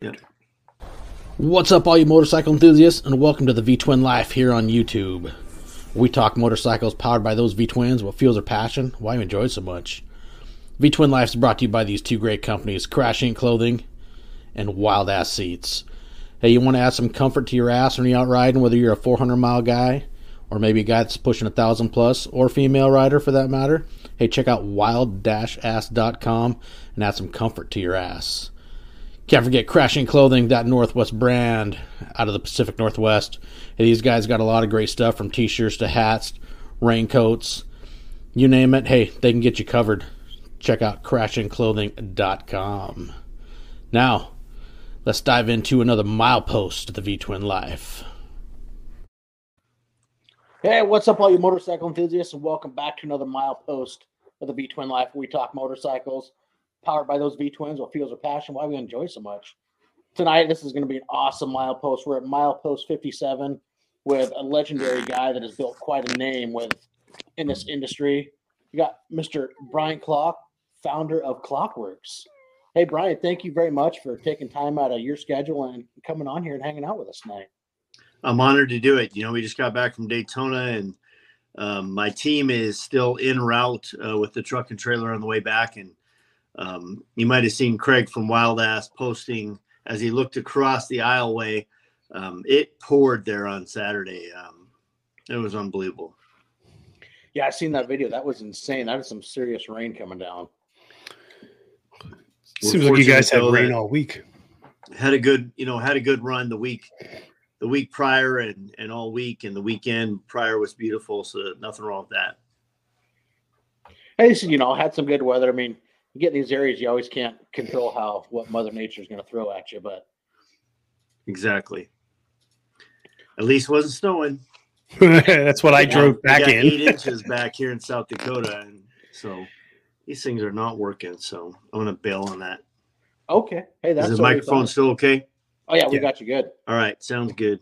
Good. What's up, all you motorcycle enthusiasts, and welcome to the V-Twin Life here on YouTube. We talk motorcycles powered by those V-Twins, what fuels their passion, why you enjoy it so much. V-Twin Life is brought to you by these two great companies, Crash Inc. Clothing and Wild Ass Seats. Hey, you want to add some comfort to your ass when you're out riding, whether you're a 400-mile guy, or maybe a guy that's pushing 1,000 plus, or female rider for that matter. Hey, check out wild-ass.com and add some comfort to your ass. Can't forget Crashing Clothing, that Northwest brand out of the Pacific Northwest. Hey, these guys got a lot of great stuff, from t-shirts to hats, raincoats, you name it. Hey, they can get you covered. Check out crashingclothing.com. Now, let's dive into another milepost of the V-Twin Life. Hey, what's up, all you motorcycle enthusiasts, and welcome back to another milepost of the V-Twin Life, where we talk motorcycles powered by those V-Twins, what fuels our passion, why we enjoy so much. Tonight, this is going to be an awesome milepost. We're at milepost 57 with a legendary guy that has built quite a name in this industry. You got Mr. Brian Klock, founder of Klockworks. Hey, Brian, thank you very much for taking time out of your schedule and coming on here and hanging out with us tonight. I'm honored to do it. You know, we just got back from Daytona, and my team is still en route with the truck and trailer on the way back. And you might have seen Craig from Wild Ass posting as he looked across the aisleway. It poured there on Saturday. It was unbelievable. Yeah, I seen that video. That was insane. That was some serious rain coming down. Seems like you guys had rain all week. Had a good run the week. The week prior and all week, and the weekend prior was beautiful, so nothing wrong with that. Hey, so, you know, had some good weather. I mean, you get in these areas, you always can't control what Mother Nature is going to throw at you, but exactly. At least it wasn't snowing. That's what I drove back in. 8 inches back here in South Dakota, and so these things are not working. So I'm going to bail on that. Okay. Hey, that's is the microphone still okay? Oh, yeah, we got you good. All right, sounds good.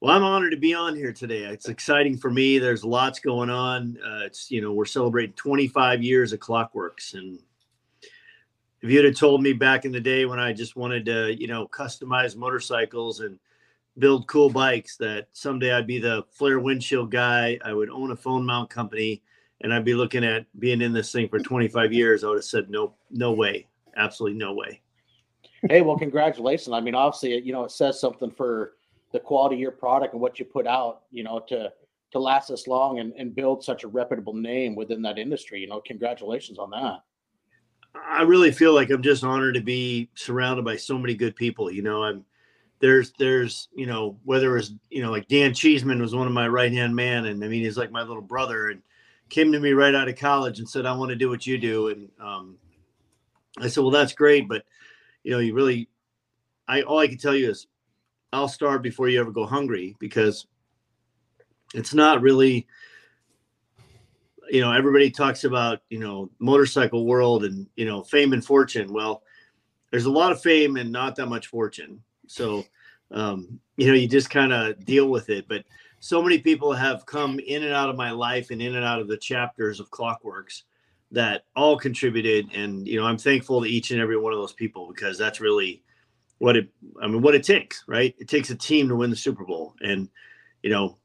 Well, I'm honored to be on here today. It's exciting for me. There's lots going on. It's, you know, we're celebrating 25 years of Klockworks. And if you'd have told me back in the day when I just wanted to, you know, customize motorcycles and build cool bikes, that someday I'd be the flare windshield guy, I would own a phone mount company, and I'd be looking at being in this thing for 25 years, I would have said, no, no way. Absolutely no way. Hey, well, congratulations. I mean, obviously, you know, it says something for the quality of your product and what you put out, you know, to last this long and build such a reputable name within that industry. You know, congratulations on that. I really feel like I'm just honored to be surrounded by so many good people. You know, there's, you know, whether it's, you know, like Dan Cheeseman was one of my right-hand man. And I mean, he's like my little brother and came to me right out of college and said, I want to do what you do. And I said, well, that's great. But you know, all I can tell you is I'll starve before you ever go hungry, because it's not really, you know, everybody talks about, you know, motorcycle world and, you know, fame and fortune. Well, there's a lot of fame and not that much fortune. So, you know, you just kind of deal with it. But so many people have come in and out of my life and in and out of the chapters of Klockworks that all contributed. And, you know, I'm thankful to each and every one of those people, because that's really what it takes, right? It takes a team to win the Super Bowl. And, you know,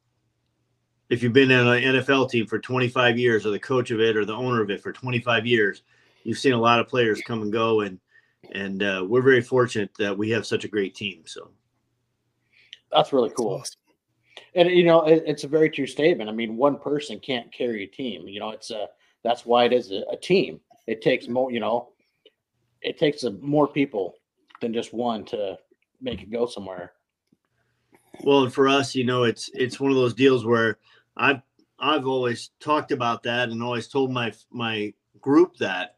if you've been on an NFL team for 25 years, or the coach of it or the owner of it for 25 years, you've seen a lot of players come and go. And we're very fortunate that we have such a great team. So that's really cool. That's awesome. And, you know, it's a very true statement. I mean, one person can't carry a team. You know, that's why it is a team. It takes more, you know, it takes more people than just one to make it go somewhere. Well, and for us, you know, it's one of those deals where I've always talked about that and always told my group that,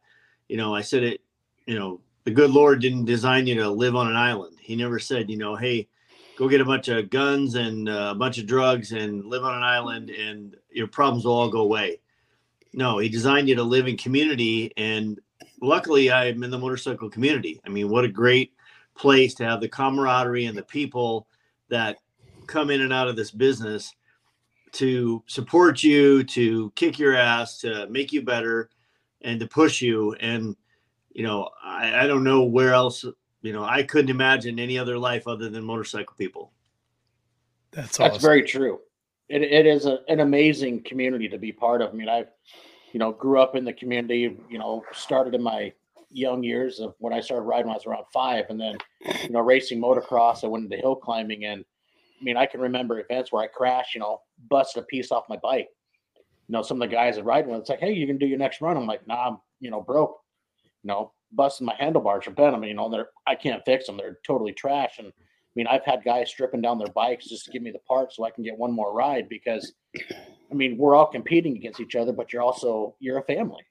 you know, I said it, you know, the good Lord didn't design you to live on an island. He never said, you know, hey, go get a bunch of guns and a bunch of drugs and live on an island and your problems will all go away. No, he designed you to live in community, and luckily I'm in the motorcycle community. I mean, what a great place to have the camaraderie and the people that come in and out of this business to support you, to kick your ass, to make you better, and to push you. And, you know, I don't know where else you know, I couldn't imagine any other life other than motorcycle people. That's awesome. That's very true. It is an amazing community to be part of. I mean, I, you know, grew up in the community, you know, started in my young years of when I started riding when I was around 5, and then, you know, racing motocross. I went into hill climbing, and I mean, I can remember events where I crashed, you know, busted a piece off my bike. You know, some of the guys that ride with, it's like, hey, you can do your next run. I'm like, nah, I'm, you know, broke, you know, busting my handlebars or bent them, you know, I can't fix them. They're totally trash. And I mean, I've had guys stripping down their bikes just to give me the part so I can get one more ride, because I mean, we're all competing against each other, but you're a family.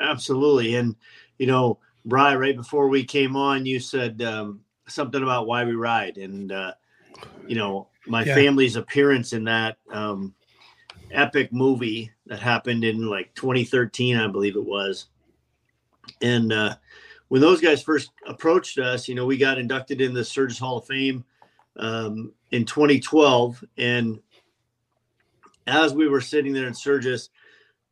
Absolutely. And, you know, Bri, right before we came on, you said something about why we ride, and you know, my family's appearance in that epic movie that happened in like 2013, I believe it was. And when those guys first approached us, you know, we got inducted in the Sturgis Hall of Fame in 2012. And as we were sitting there in Sturgis,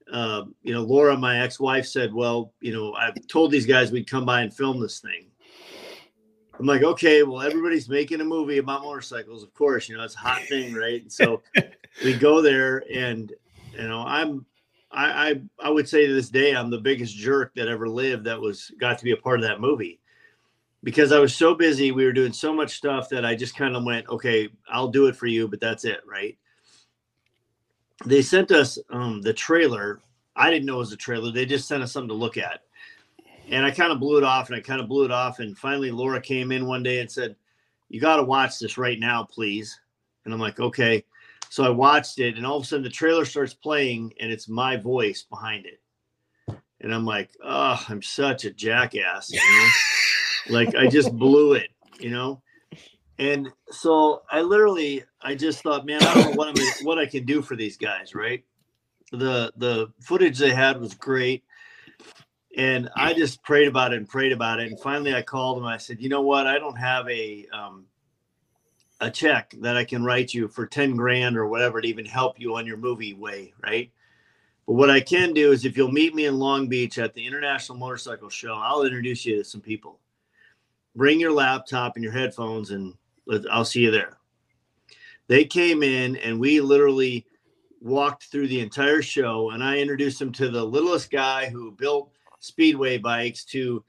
you know, Laura, my ex-wife, said, well, you know, I've told these guys we'd come by and film this thing. I'm like, okay, well, everybody's making a movie about motorcycles. Of course, you know, it's a hot thing, right? And so we go there, and, you know, I would say to this day, I'm the biggest jerk that ever lived that got to be a part of that movie, because I was so busy. We were doing so much stuff that I just kind of went, okay, I'll do it for you, but that's it, right? They sent us the trailer. I didn't know it was a trailer. They just sent us something to look at. And I kind of blew it off, And finally, Laura came in one day and said, you got to watch this right now, please. And I'm like, okay. So I watched it, and all of a sudden the trailer starts playing, and it's my voice behind it. And I'm like, oh, I'm such a jackass. You know? Like, I just blew it, you know? And so I just thought, man, I don't know what I can do for these guys, right? The footage they had was great. And I just prayed about it. And finally I called him. I said, you know what? I don't have a check that I can write you for 10 grand or whatever to even help you on your movie way. Right. But what I can do is if you'll meet me in Long Beach at the International Motorcycle Show, I'll introduce you to some people. Bring your laptop and your headphones and I'll see you there. They came in and we literally walked through the entire show, and I introduced them to the littlest guy who built Speedway bikes, to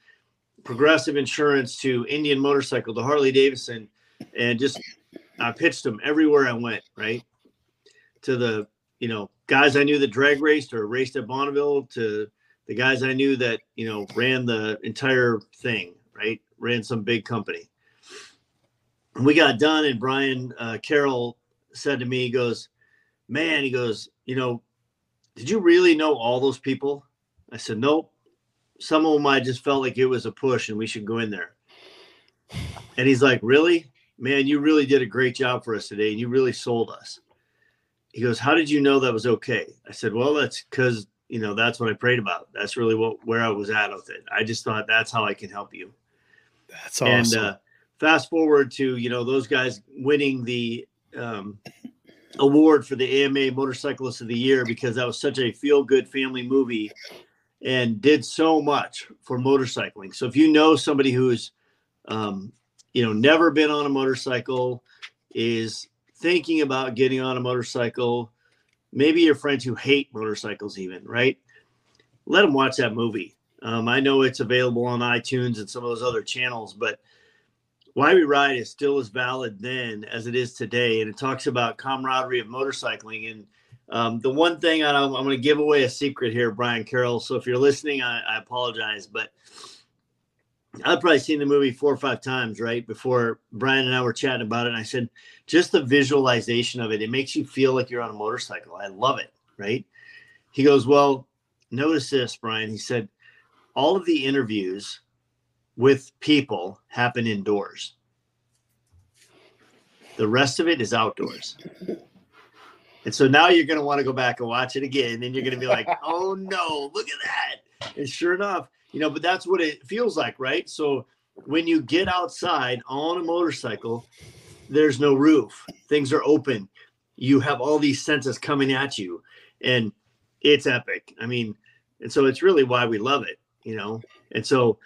Progressive Insurance, to Indian Motorcycle, to Harley Davidson, and just I pitched them everywhere I went, right? To the, you know, guys I knew that drag raced or raced at Bonneville, to the guys I knew that, you know, ran the entire thing, right? Ran some big company. And we got done, and Brian Carroll said to me, he goes, man, he goes, you know, did you really know all those people? I said, nope. Some of them I just felt like it was a push and we should go in there. And he's like, really? Man, you really did a great job for us today, and you really sold us. He goes, how did you know that was okay? I said, well, that's because, you know, that's what I prayed about. That's really where I was at with it. I just thought that's how I can help you. That's awesome. And fast forward to, you know, those guys winning the award for the AMA Motorcyclist of the Year, because that was such a feel-good family movie and did so much for motorcycling. So if you know somebody who's, you know, never been on a motorcycle, is thinking about getting on a motorcycle, maybe your friends who hate motorcycles even, right? Let them watch that movie. I know it's available on iTunes and some of those other channels, but Why We Ride is still as valid then as it is today. And it talks about camaraderie of motorcycling. And the one thing I'm going to give away a secret here, Brian Carroll. So if you're listening, I apologize, but I've probably seen the movie 4 or 5 times, right? Before Brian and I were chatting about it. And I said, just the visualization of it, it makes you feel like you're on a motorcycle. I love it. Right. He goes, well, notice this, Brian. He said, all of the interviews with people happen indoors. The rest of it is outdoors. And so now you're going to want to go back and watch it again. And you're going to be like, oh no, look at that. And sure enough, you know, but that's what it feels like, right? So when you get outside on a motorcycle, there's no roof. Things are open. You have all these senses coming at you, and it's epic. I mean, and so it's really why we love it. you know? And so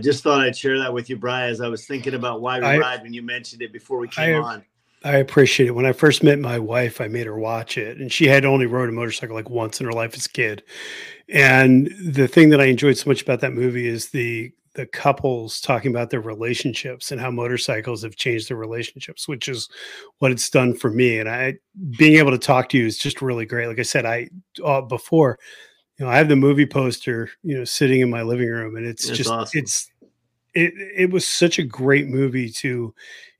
just thought I'd share that with you, Brian, as I was thinking about why we ride when you mentioned it before we came on. I appreciate it. When I first met my wife, I made her watch it, and she had only rode a motorcycle like once in her life as a kid. And the thing that I enjoyed so much about that movie is the couples talking about their relationships and how motorcycles have changed their relationships, which is what it's done for me. And I, being able to talk to you is just really great. Like I said, before, you know, I have the movie poster, you know, sitting in my living room, and it's just, awesome. It was such a great movie to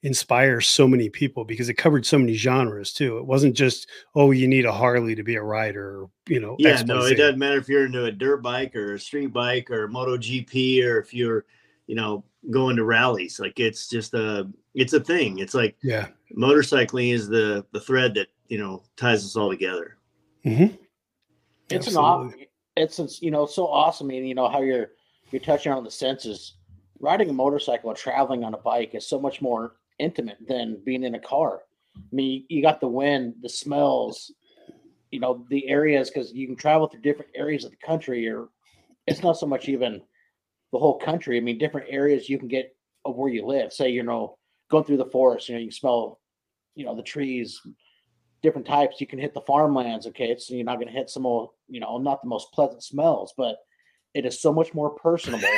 inspire so many people because it covered so many genres too. It wasn't just, oh, you need a Harley to be a rider, you know. Yeah, no, it doesn't matter if you're into a dirt bike or a street bike or MotoGP, or if you're, you know, going to rallies. Like it's just it's a thing. It's like, yeah, motorcycling is the thread that, you know, ties us all together. Mm-hmm. It's Absolutely. It's, you know, so awesome. And you know how you're touching on the senses. Riding a motorcycle or traveling on a bike is so much more intimate than being in a car. I mean, you got the wind, the smells, you know, the areas, because you can travel through different areas of the country, or it's not so much even the whole country. I mean, different areas you can get of where you live. Say, you know, going through the forest, you know, you smell, you know, the trees, different types. You can hit the farmlands. Okay. It's, you're not going to hit some old, you know, not the most pleasant smells, but it is so much more personable.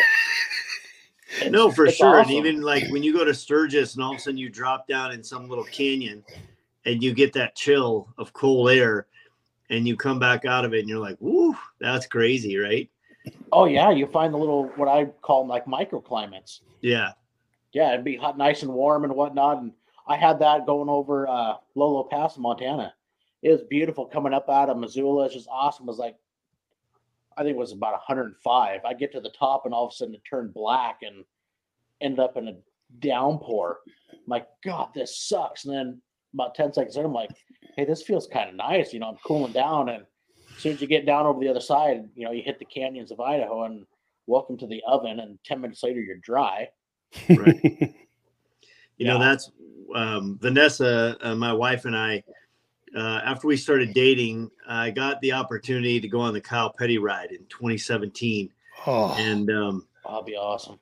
No, for sure. Awesome. And even like when you go to Sturgis and all of a sudden you drop down in some little canyon and you get that chill of cold air and you come back out of it and you're like, woo, that's crazy, right? Oh, yeah. You find the little, what I call them, like microclimates. Yeah. Yeah. It'd be hot, nice and warm and whatnot. And I had that going over Lolo Pass in Montana. It was beautiful coming up out of Missoula. It's just awesome. It was like, I think it was about 105. I get to the top and all of a sudden it turned black and ended up in a downpour. I'm like, God, this sucks. And then about 10 seconds later, I'm like, hey, this feels kind of nice. You know, I'm cooling down. And as soon as you get down over the other side, you know, you hit the canyons of Idaho and welcome to the oven. And 10 minutes later, you're dry. Right. you know, that's Vanessa, my wife and I, after we started dating, I got the opportunity to go on the Kyle Petty ride in 2017. Oh, and that'll be awesome.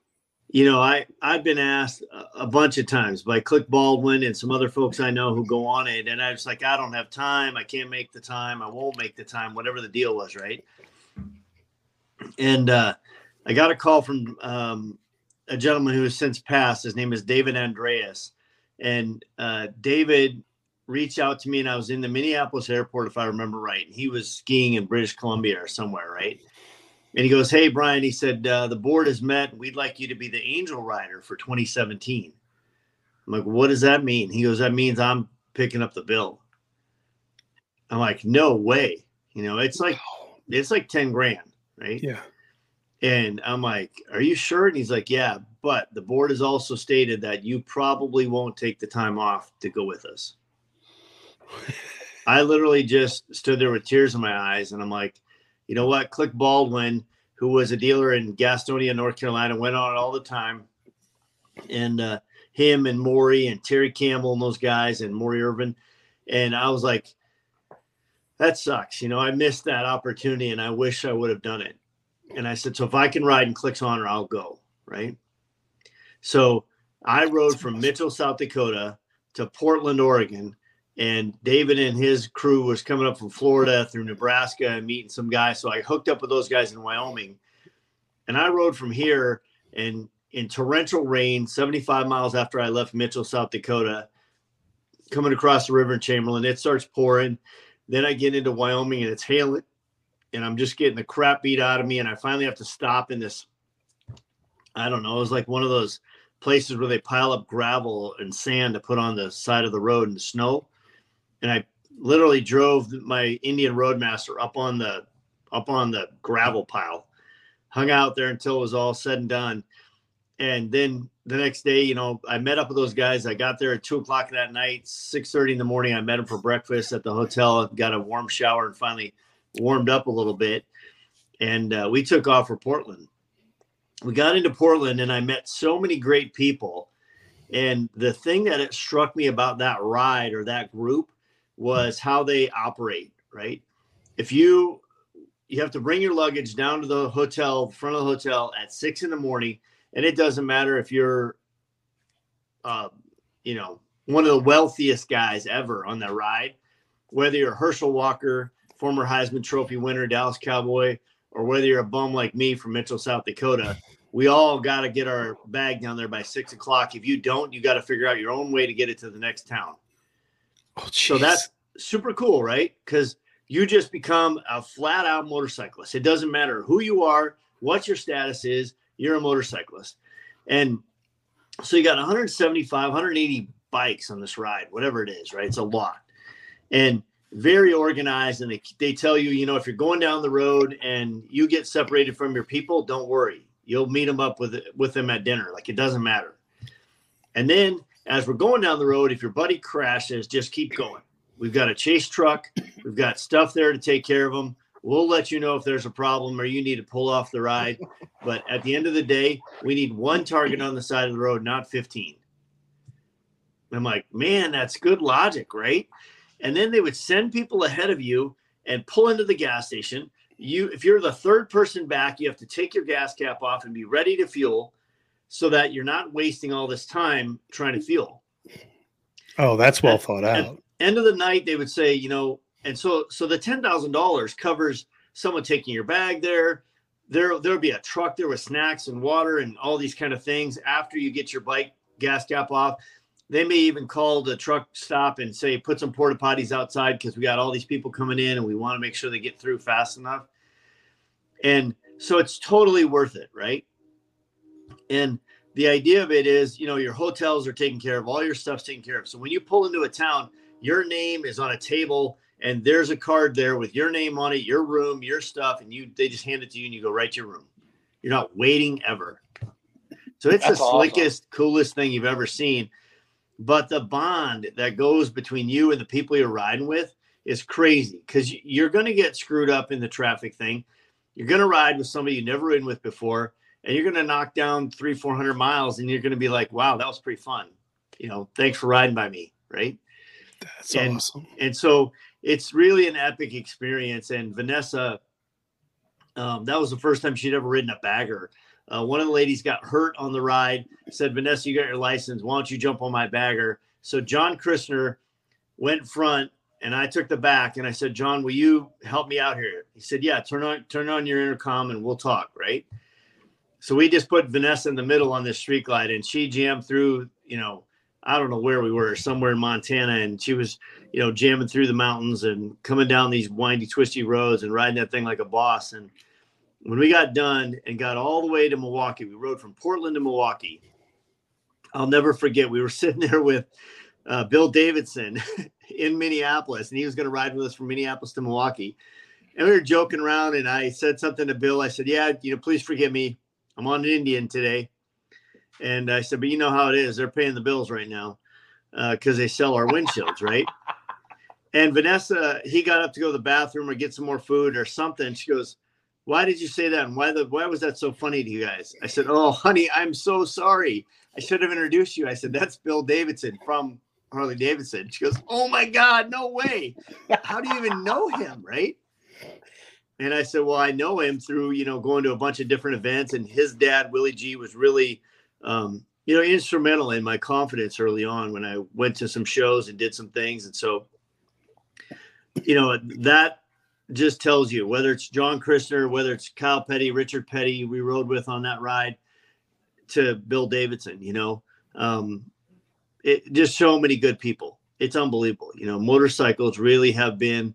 You know, I've been asked a bunch of times by Click Baldwin and some other folks I know who go on it. And I was like, I don't have time. I can't make the time. I won't make the time, whatever the deal was, right? And I got a call from a gentleman who has since passed. His name is David Andreas. And David reached out to me, and I was in the Minneapolis airport, if I remember right. And he was skiing in British Columbia or somewhere, right? And he goes, hey, Brian, he said, the board has met. We'd like you to be the angel rider for 2017. I'm like, what does that mean? He goes, that means I'm picking up the bill. I'm like, no way. You know, it's like 10 grand, right? Yeah. And I'm like, are you sure? And he's like, yeah, but the board has also stated that you probably won't take the time off to go with us. I literally just stood there with tears in my eyes, and I'm like, you know what? Click Baldwin, who was a dealer in Gastonia, North Carolina, went on it all the time. And him and Maury and Terry Campbell and those guys and Maury Irvin. And I was like, that sucks. You know, I missed that opportunity, and I wish I would have done it. And I said, so if I can ride in Click's honor, I'll go, right? So I rode from Mitchell, South Dakota to Portland, Oregon. And David and his crew was coming up from Florida through Nebraska and meeting some guys. So I hooked up with those guys in Wyoming. And I rode from here and in torrential rain, 75 miles after I left Mitchell, South Dakota, coming across the river in Chamberlain. It starts pouring. Then I get into Wyoming and it's hailing. And I'm just getting the crap beat out of me. And I finally have to stop in this, I don't know, it was like one of those places where they pile up gravel and sand to put on the side of the road in the snow. And I literally drove my Indian Roadmaster up on the gravel pile, hung out there until it was all said and done. And then the next day, you know, I met up with those guys. I got there at 2:00 that night, 6:30 in the morning. I met them for breakfast at the hotel, got a warm shower and finally warmed up a little bit. And we took off for Portland. We got into Portland and I met so many great people. And the thing that it struck me about that ride or that group was how they operate, right? If you you have to bring your luggage down to the hotel, front of the hotel at 6 a.m. And it doesn't matter if you're, you know, one of the wealthiest guys ever on that ride, whether you're Herschel Walker, former Heisman Trophy winner, Dallas Cowboy, or whether you're a bum like me from Mitchell, South Dakota, we all got to get our bag down there by 6 o'clock. If you don't, you got to figure out your own way to get it to the next town. Oh, so that's super cool, right? Because you just become a flat out motorcyclist. It doesn't matter who you are, what your status is, you're a motorcyclist. And so you got 175, 180 bikes on this ride, whatever it is, right? It's a lot. And very organized. And they tell you, you know, if you're going down the road and you get separated from your people, don't worry. You'll meet them up with them at dinner. Like, it doesn't matter. And then as we're going down the road, if your buddy crashes, just keep going. We've got a chase truck. We've got stuff there to take care of them. We'll let you know if there's a problem or you need to pull off the ride. But at the end of the day, we need one target on the side of the road, not 15. And I'm like, man, that's good logic, right? And then they would send people ahead of you and pull into the gas station. If you're the third person back, you have to take your gas cap off and be ready to fuel so that you're not wasting all this time trying to fuel. Oh, that's well thought out. At the end of the night, they would say, you know, and so the $10,000 covers someone taking your bag there. There'll be a truck there with snacks and water and all these kind of things. After you get your bike gas cap off, they may even call the truck stop and say, put some porta potties outside because we got all these people coming in and we want to make sure they get through fast enough. And so it's totally worth it, right? And the idea of it is, you know, your hotels are taken care of, all your stuff's taken care of. So when you pull into a town, your name is on a table and there's a card there with your name on it, your room, your stuff, and they just hand it to you and you go right to your room. You're not waiting ever. So it's the slickest, coolest thing you've ever seen. But the bond that goes between you and the people you're riding with is crazy because you're going to get screwed up in the traffic thing. You're going to ride with somebody you've never ridden with before, and you're going to knock down 300-400 miles, and you're going to be like, wow, that was pretty fun. You know, thanks for riding by me, right? That's awesome. And so it's really an epic experience. And Vanessa, that was the first time she'd ever ridden a bagger. One of the ladies got hurt on the ride, said, Vanessa, you got your license. Why don't you jump on my bagger? So John Christner went front and I took the back and I said, John, will you help me out here? He said, yeah, turn on your intercom and we'll talk. Right. So we just put Vanessa in the middle on this street glide and she jammed through, you know, I don't know where we were, somewhere in Montana. And she was, you know, jamming through the mountains and coming down these windy, twisty roads and riding that thing like a boss. And when we got done and got all the way to Milwaukee, we rode from Portland to Milwaukee. I'll never forget. We were sitting there with Bill Davidson in Minneapolis, and he was going to ride with us from Minneapolis to Milwaukee. And we were joking around, and I said something to Bill. I said, yeah, you know, please forgive me. I'm on an Indian today. And I said, but you know how it is. They're paying the bills right now because they sell our windshields, right? And Vanessa, he got up to go to the bathroom or get some more food or something. She goes, why did you say that? And why was that so funny to you guys? I said, oh, honey, I'm so sorry. I should have introduced you. I said, that's Bill Davidson from Harley Davidson. She goes, oh, my God, no way. How do you even know him, right? And I said, well, I know him through, you know, going to a bunch of different events. And his dad, Willie G, was really, you know, instrumental in my confidence early on when I went to some shows and did some things. And so, you know, that just tells you, whether it's John Christner, whether it's Kyle Petty, Richard Petty, we rode with on that ride, to Bill Davidson, you know, it just so many good people. It's unbelievable. You know, motorcycles really have been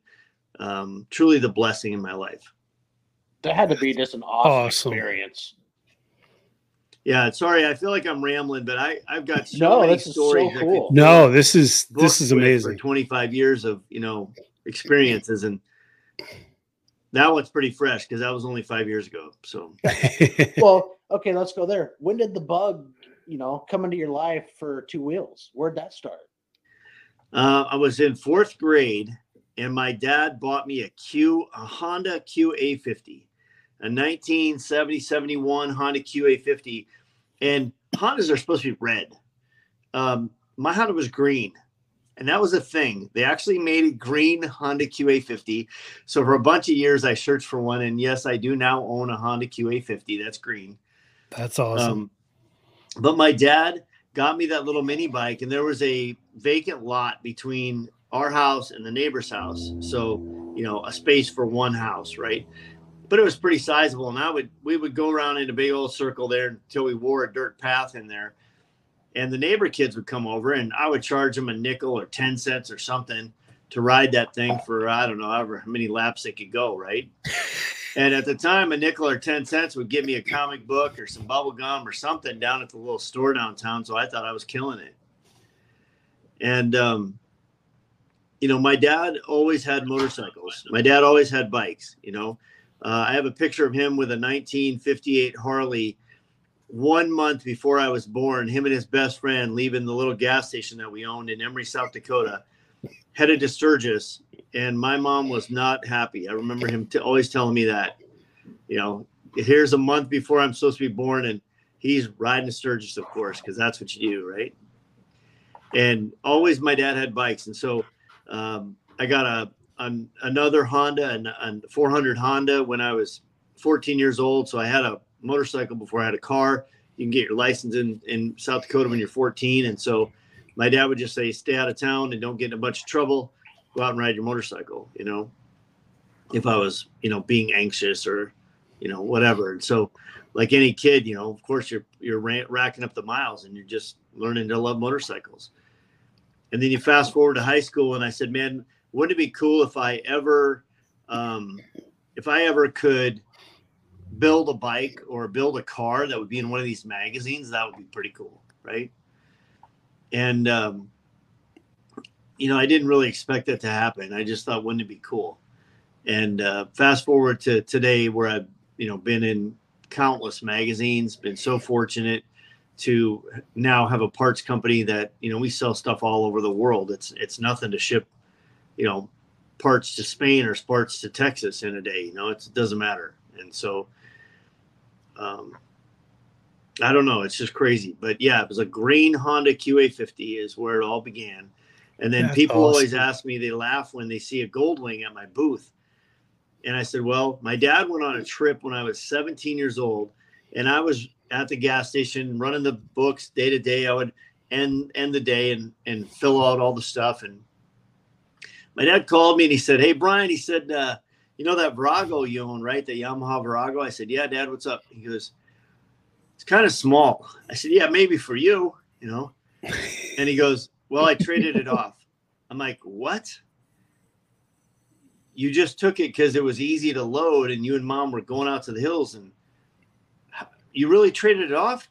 truly the blessing in my life. That had to be just an awesome experience. Yeah. Sorry. I feel like I'm rambling, but I've got so many stories. So cool. No, this is amazing. For 25 years of, you know, experiences, and that one's pretty fresh because that was only 5 years ago. So, well, okay, let's go there. When did the bug, you know, come into your life for two wheels? Where'd that start? I was in fourth grade, and my dad bought me a Honda QA50, a 1970-71 Honda QA50, and Hondas are supposed to be red. My Honda was green, And that was a thing. They actually made a green Honda QA50. So for a bunch of years, I searched for one. And yes, I do now own a Honda QA50. That's green. That's awesome. But my dad got me that little mini bike. And there was a vacant lot between our house and the neighbor's house. So, you know, a space for one house, right? But it was pretty sizable. And we would go around in a big old circle there until we wore a dirt path in there. And the neighbor kids would come over, and I would charge them a nickel or 10 cents or something to ride that thing for, I don't know, however many laps they could go, right? And at the time, a nickel or 10 cents would give me a comic book or some bubble gum or something down at the little store downtown. So I thought I was killing it. And, you know, my dad always had motorcycles. My dad always had bikes, you know. I have a picture of him with a 1958 Harley. 1 month before I was born, him and his best friend, leaving the little gas station that we owned in Emery, South Dakota, headed to Sturgis, and my mom was not happy. I remember him always telling me that, you know, here's a month before I'm supposed to be born, and he's riding to Sturgis, of course, because that's what you do, right? And always my dad had bikes, and so I got another Honda, and 400 Honda when I was 14 years old, so I had a motorcycle before I had a car. You can get your license in South Dakota when you're 14. And so my dad would just say, stay out of town and don't get in a bunch of trouble. Go out and ride your motorcycle, you know, if I was, you know, being anxious or, you know, whatever. And so like any kid, you know, of course you're racking up the miles and you're just learning to love motorcycles. And then you fast forward to high school. And I said, man, wouldn't it be cool if I ever could build a bike or build a car that would be in one of these magazines? That would be pretty cool, right? And you know, I didn't really expect that to happen. I just thought, wouldn't it be cool? And fast forward to today, where I've, you know, been in countless magazines, been so fortunate to now have a parts company that, you know, we sell stuff all over the world. It's nothing to ship, you know, parts to Spain or parts to Texas in a day, you know, it doesn't matter. And so I don't know. It's just crazy. But, yeah, it was a green Honda QA50 is where it all began. And then people always ask me, they laugh when they see a Goldwing at my booth. And I said, well, my dad went on a trip when I was 17 years old, and I was at the gas station running the books day to day. I would end the day and fill out all the stuff. And my dad called me and he said, hey, Brian, he said, you know that Virago you own, right? The Yamaha Virago? I said, yeah, Dad, what's up? He goes, it's kind of small. I said, yeah, maybe for you, you know. And he goes, well, I traded it off. I'm like, what? You just took it because it was easy to load and you and Mom were going out to the hills and you really traded it off?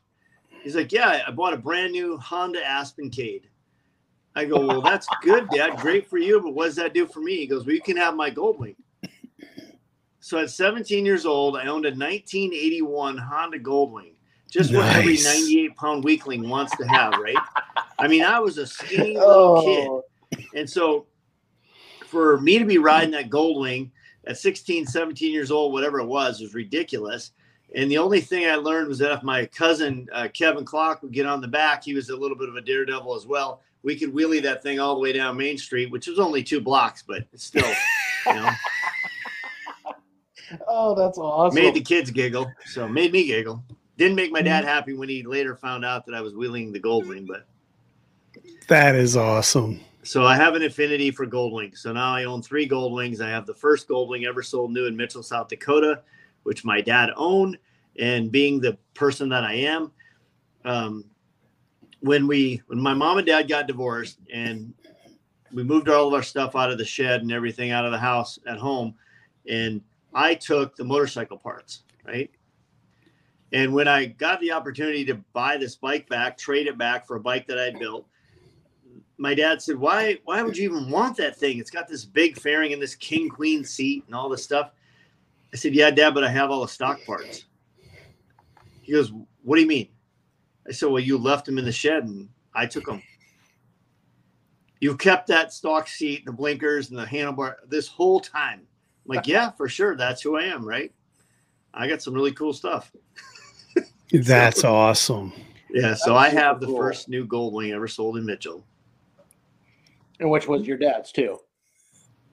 He's like, yeah, I bought a brand new Honda Aspencade. I go, well, that's good, Dad. Great for you. But what does that do for me? He goes, well, you can have my Goldwing. So at 17 years old, I owned a 1981 Honda Goldwing, just nice. What every 98-pound weakling wants to have, right? I mean, I was a skinny little kid. And so for me to be riding that Goldwing at 16, 17 years old, whatever it was ridiculous. And the only thing I learned was that if my cousin, Kevin Clark, would get on the back, he was a little bit of a daredevil as well. We could wheelie that thing all the way down Main Street, which was only 2 blocks, but still, you know. Oh, that's awesome. Made the kids giggle. So made me giggle. Didn't make my dad happy when he later found out that I was wheeling the Goldwing, but that is awesome. So I have an affinity for Goldwings. So now I own 3 Goldwings. I have the first Goldwing ever sold new in Mitchell, South Dakota, which my dad owned. And being the person that I am, when my mom and dad got divorced and we moved all of our stuff out of the shed and everything out of the house at home, and I took the motorcycle parts, right? And when I got the opportunity to buy this bike back, trade it back for a bike that I had built, my dad said, why would you even want that thing? It's got this big fairing and this king queen seat and all this stuff. I said, yeah, Dad, but I have all the stock parts. He goes, what do you mean? I said, well, you left them in the shed and I took them. You kept that stock seat, the blinkers and the handlebar this whole time. I'm like, yeah, for sure. That's who I am, right? I got some really cool stuff. That's so awesome. Yeah, so I have the first new Goldwing ever sold in Mitchell. And which was your dad's too.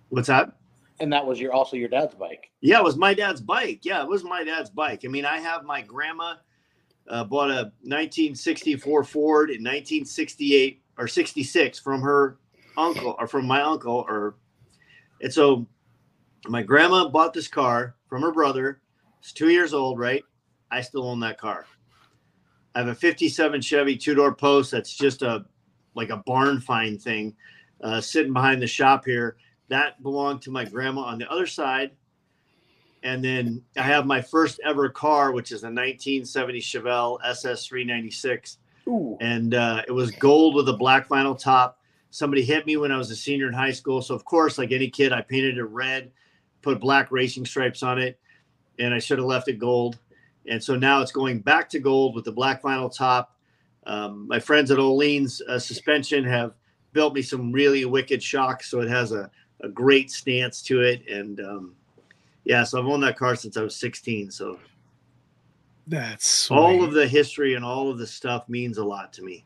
What's that? And that was also your dad's bike. Yeah, it was my dad's bike. Yeah, it was my dad's bike. I mean, I have my grandma bought a 1964 Ford in 1968 or 66 from her uncle or from my uncle. And so my grandma bought this car from her brother. It's 2 years old, right? I still own that car. I have a 57 Chevy two-door post that's just like a barn find thing sitting behind the shop here. That belonged to my grandma on the other side. And then I have my first ever car, which is a 1970 Chevelle SS 396. Ooh. And it was gold with a black vinyl top. Somebody hit me when I was a senior in high school. So, of course, like any kid, I painted it red, put black racing stripes on it, and I should have left it gold. And so now it's going back to gold with the black vinyl top. My friends at Olean's Suspension have built me some really wicked shocks, so it has a great stance to it. And yeah, so I've owned that car since I was 16. So that's sweet. All of the history and all of the stuff means a lot to me.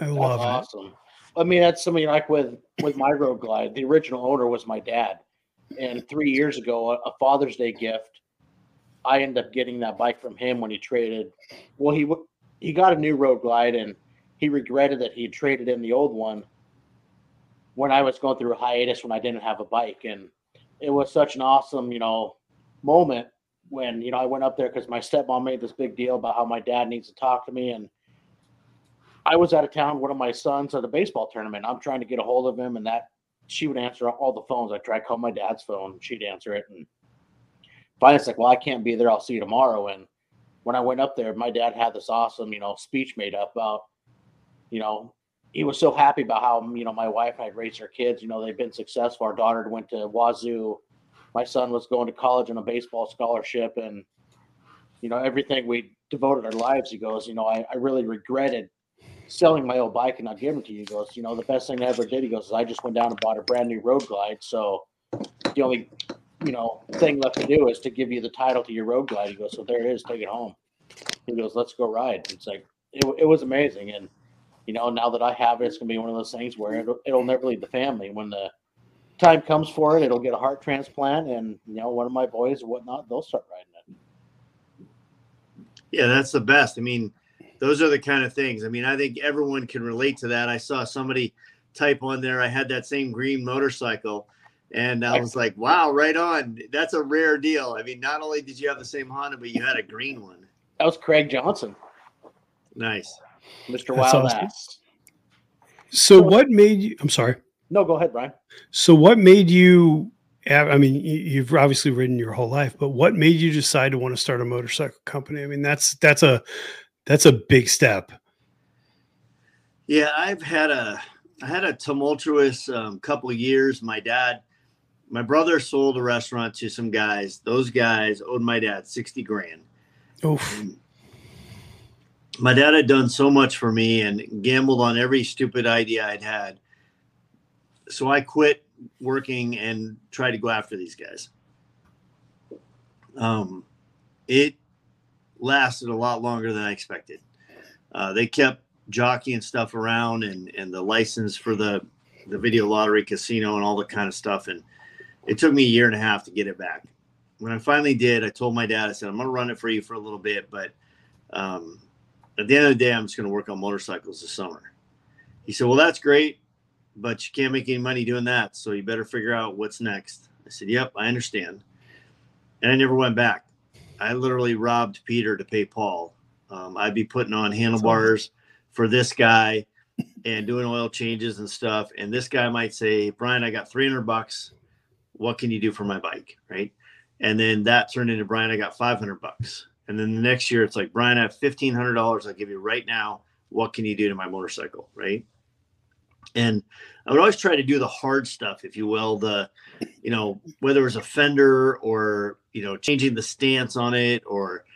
I love that's awesome. I mean, that's something like with my Road Glide. The original owner was my dad, and 3 years ago, a Father's Day gift, I ended up getting that bike from him when he traded. Well, he got a new Road Glide, and he regretted that he had traded in the old one when I was going through a hiatus when I didn't have a bike. And it was such an awesome, moment when, I went up there because my stepmom made this big deal about how my dad needs to talk to me. And I was out of town. One of my sons at a baseball tournament. I'm trying to get a hold of him, and she would answer all the phones. I tried to call my dad's phone. She'd answer it. And finally, it's like, well, I can't be there. I'll see you tomorrow. And when I went up there, my dad had this awesome, speech made up about, he was so happy about how, my wife had raised her kids. They've been successful. Our daughter went to Wazoo. My son was going to college on a baseball scholarship. And, everything we devoted our lives, he goes, I really regretted selling my old bike and not giving it to you. He goes, the best thing I ever did, he goes, is I just went down and bought a brand new Road Glide. So the only, thing left to do is to give you the title to your Road Glide. He goes, so there it is, take it home. He goes, let's go ride. It's like, it was amazing. And, now that I have it, it's going to be one of those things where it'll never leave the family. When the time comes for it, it'll get a heart transplant, and, one of my boys or whatnot, they'll start riding it. Yeah, that's the best. I mean, those are the kind of things. I mean, I think everyone can relate to that. I saw somebody type on there, I had that same green motorcycle, and I was like, wow, right on. That's a rare deal. I mean, not only did you have the same Honda, but you had a green one. That was Craig Johnson. Nice. Mr. Wild Ass. So what made you, I'm sorry. No, go ahead, Brian. So what made you, I mean, you've obviously ridden your whole life, but what made you decide to want to start a motorcycle company? I mean, that's a big step. Yeah, I've had I had a tumultuous couple of years. My brother sold a restaurant to some guys. Those guys owed my dad 60 grand. Oof. And my dad had done so much for me and gambled on every stupid idea I'd had. So I quit working and tried to go after these guys. It lasted a lot longer than I expected. They kept jockeying stuff around and the license for the video lottery casino and all that kind of stuff. And it took me a year and a half to get it back. When I finally did, I told my dad, I said, I'm going to run it for you for a little bit, but at the end of the day, I'm just going to work on motorcycles this summer. He said, well, that's great, but you can't make any money doing that. So you better figure out what's next. I said, yep, I understand. And I never went back. I literally robbed Peter to pay Paul. I'd be putting on handlebars for this guy and doing oil changes and stuff. And this guy might say, Brian, I got $300. What can you do for my bike? Right. And then that turned into, Brian, I got $500. And then the next year, it's like, Brian, I have $1,500 I'll give you right now. What can you do to my motorcycle, right? And I would always try to do the hard stuff, if you will, whether it was a fender or, changing the stance on it or,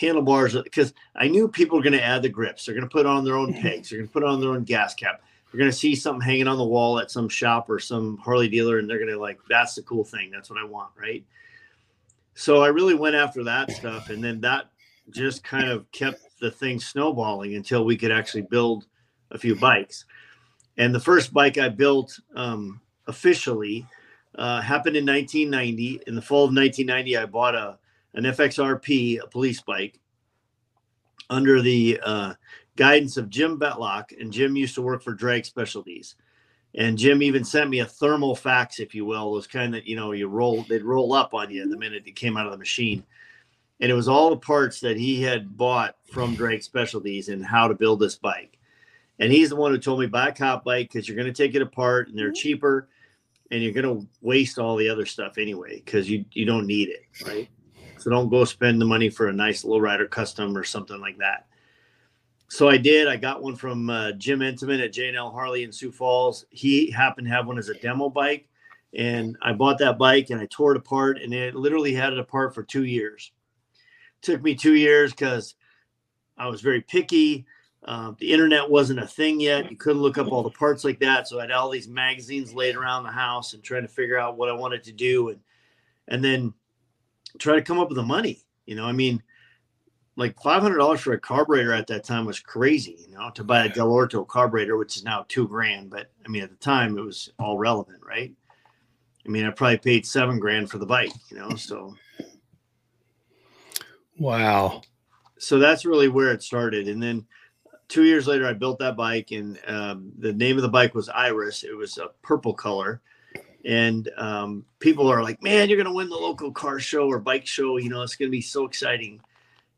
handlebars. Because I knew people were going to add the grips. They're going to put on their own pegs. They're going to put on their own gas cap. They're going to see something hanging on the wall at some shop or some Harley dealer, and they're going to like, that's the cool thing. That's what I want, right? So I really went after that stuff, and then that just kind of kept the thing snowballing until we could actually build a few bikes. And the first bike I built officially happened in 1990. In the fall of 1990, I bought an FXRP, a police bike, under the guidance of Jim Betlock. And Jim used to work for Drag Specialties. And Jim even sent me a thermal fax, if you will, those kind that, you know, they'd roll up on you the minute it came out of the machine. And it was all the parts that he had bought from Drag Specialties and how to build this bike. And he's the one who told me, buy a cop bike because you're going to take it apart and they're cheaper and you're going to waste all the other stuff anyway because you don't need it, right? So don't go spend the money for a nice lowrider custom or something like that. So I did. I got one from Jim Entman at J&L Harley in Sioux Falls. He happened to have one as a demo bike. And I bought that bike and I tore it apart. And it literally had it apart for 2 years. It took me 2 years because I was very picky. The internet wasn't a thing yet. You couldn't look up all the parts like that. So I had all these magazines laid around the house and trying to figure out what I wanted to do. And then try to come up with the money. You know, I mean, like $500 for a carburetor at that time was crazy, you know, to buy a Del Orto carburetor, which is now $2,000. But I mean, at the time it was all relevant, right? I mean, I probably paid $7,000 for the bike, you know, so. Wow. So that's really where it started. And then 2 years later, I built that bike and the name of the bike was Iris. It was a purple color. And people are like, man, you're going to win the local car show or bike show. You know, it's going to be so exciting.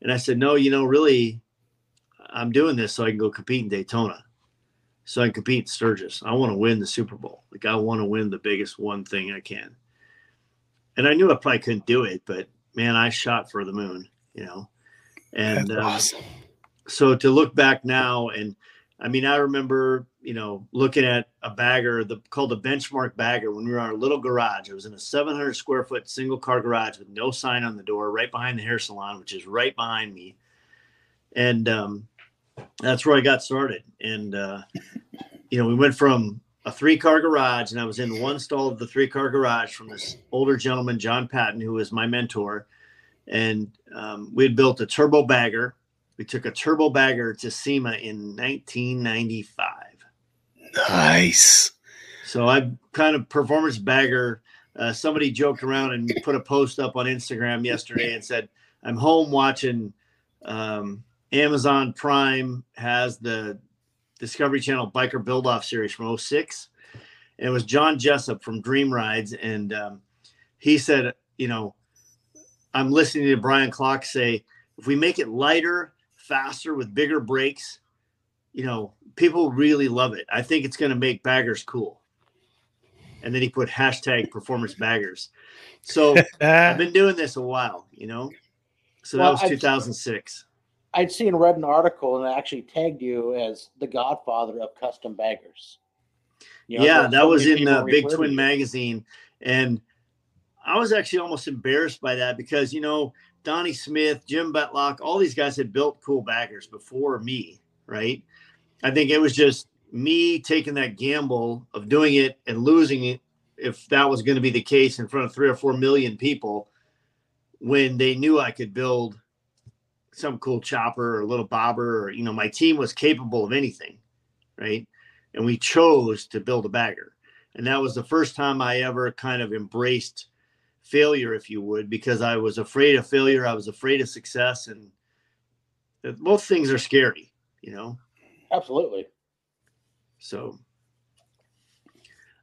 And I said, no, you know, really, I'm doing this so I can go compete in Daytona, so I can compete in Sturgis. I want to win the Super Bowl. Like, I want to win the biggest one thing I can. And I knew I probably couldn't do it, but, man, I shot for the moon, you know. And that's awesome. So to look back now, and, I mean, I remember, you know, looking at a bagger called the Benchmark Bagger when we were in our little garage. It was in a 700-square-foot single-car garage with no sign on the door, right behind the hair salon, which is right behind me. And that's where I got started. And, you know, we went from a three-car garage, and I was in one stall of the three-car garage from this older gentleman, John Patton, who was my mentor. And we had built a turbo bagger. We took a turbo bagger to SEMA in 1995. Nice. So I kind of performance bagger. Somebody joked around and put a post up on Instagram yesterday and said, I'm home watching Amazon Prime has the Discovery Channel Biker Build-Off series from 06. And it was John Jessup from Dream Rides. And he said, you know, I'm listening to Brian Clock say, if we make it lighter, faster with bigger brakes, you know, people really love it. I think it's going to make baggers cool. And then he put hashtag performance baggers. So I've been doing this a while, you know. So well, that was 2006. I'd seen read an article and I actually tagged you as the godfather of custom baggers. You know, yeah, that was in Big Twin magazine. And I was actually almost embarrassed by that because, you know, Donnie Smith, Jim Betlock, all these guys had built cool baggers before me, right? I think it was just me taking that gamble of doing it and losing it if that was going to be the case in front of 3 or 4 million people when they knew I could build some cool chopper or little bobber or, you know, my team was capable of anything, right? And we chose to build a bagger. And that was the first time I ever kind of embraced failure, if you would, because I was afraid of failure. I was afraid of success. And both things are scary, you know? Absolutely. So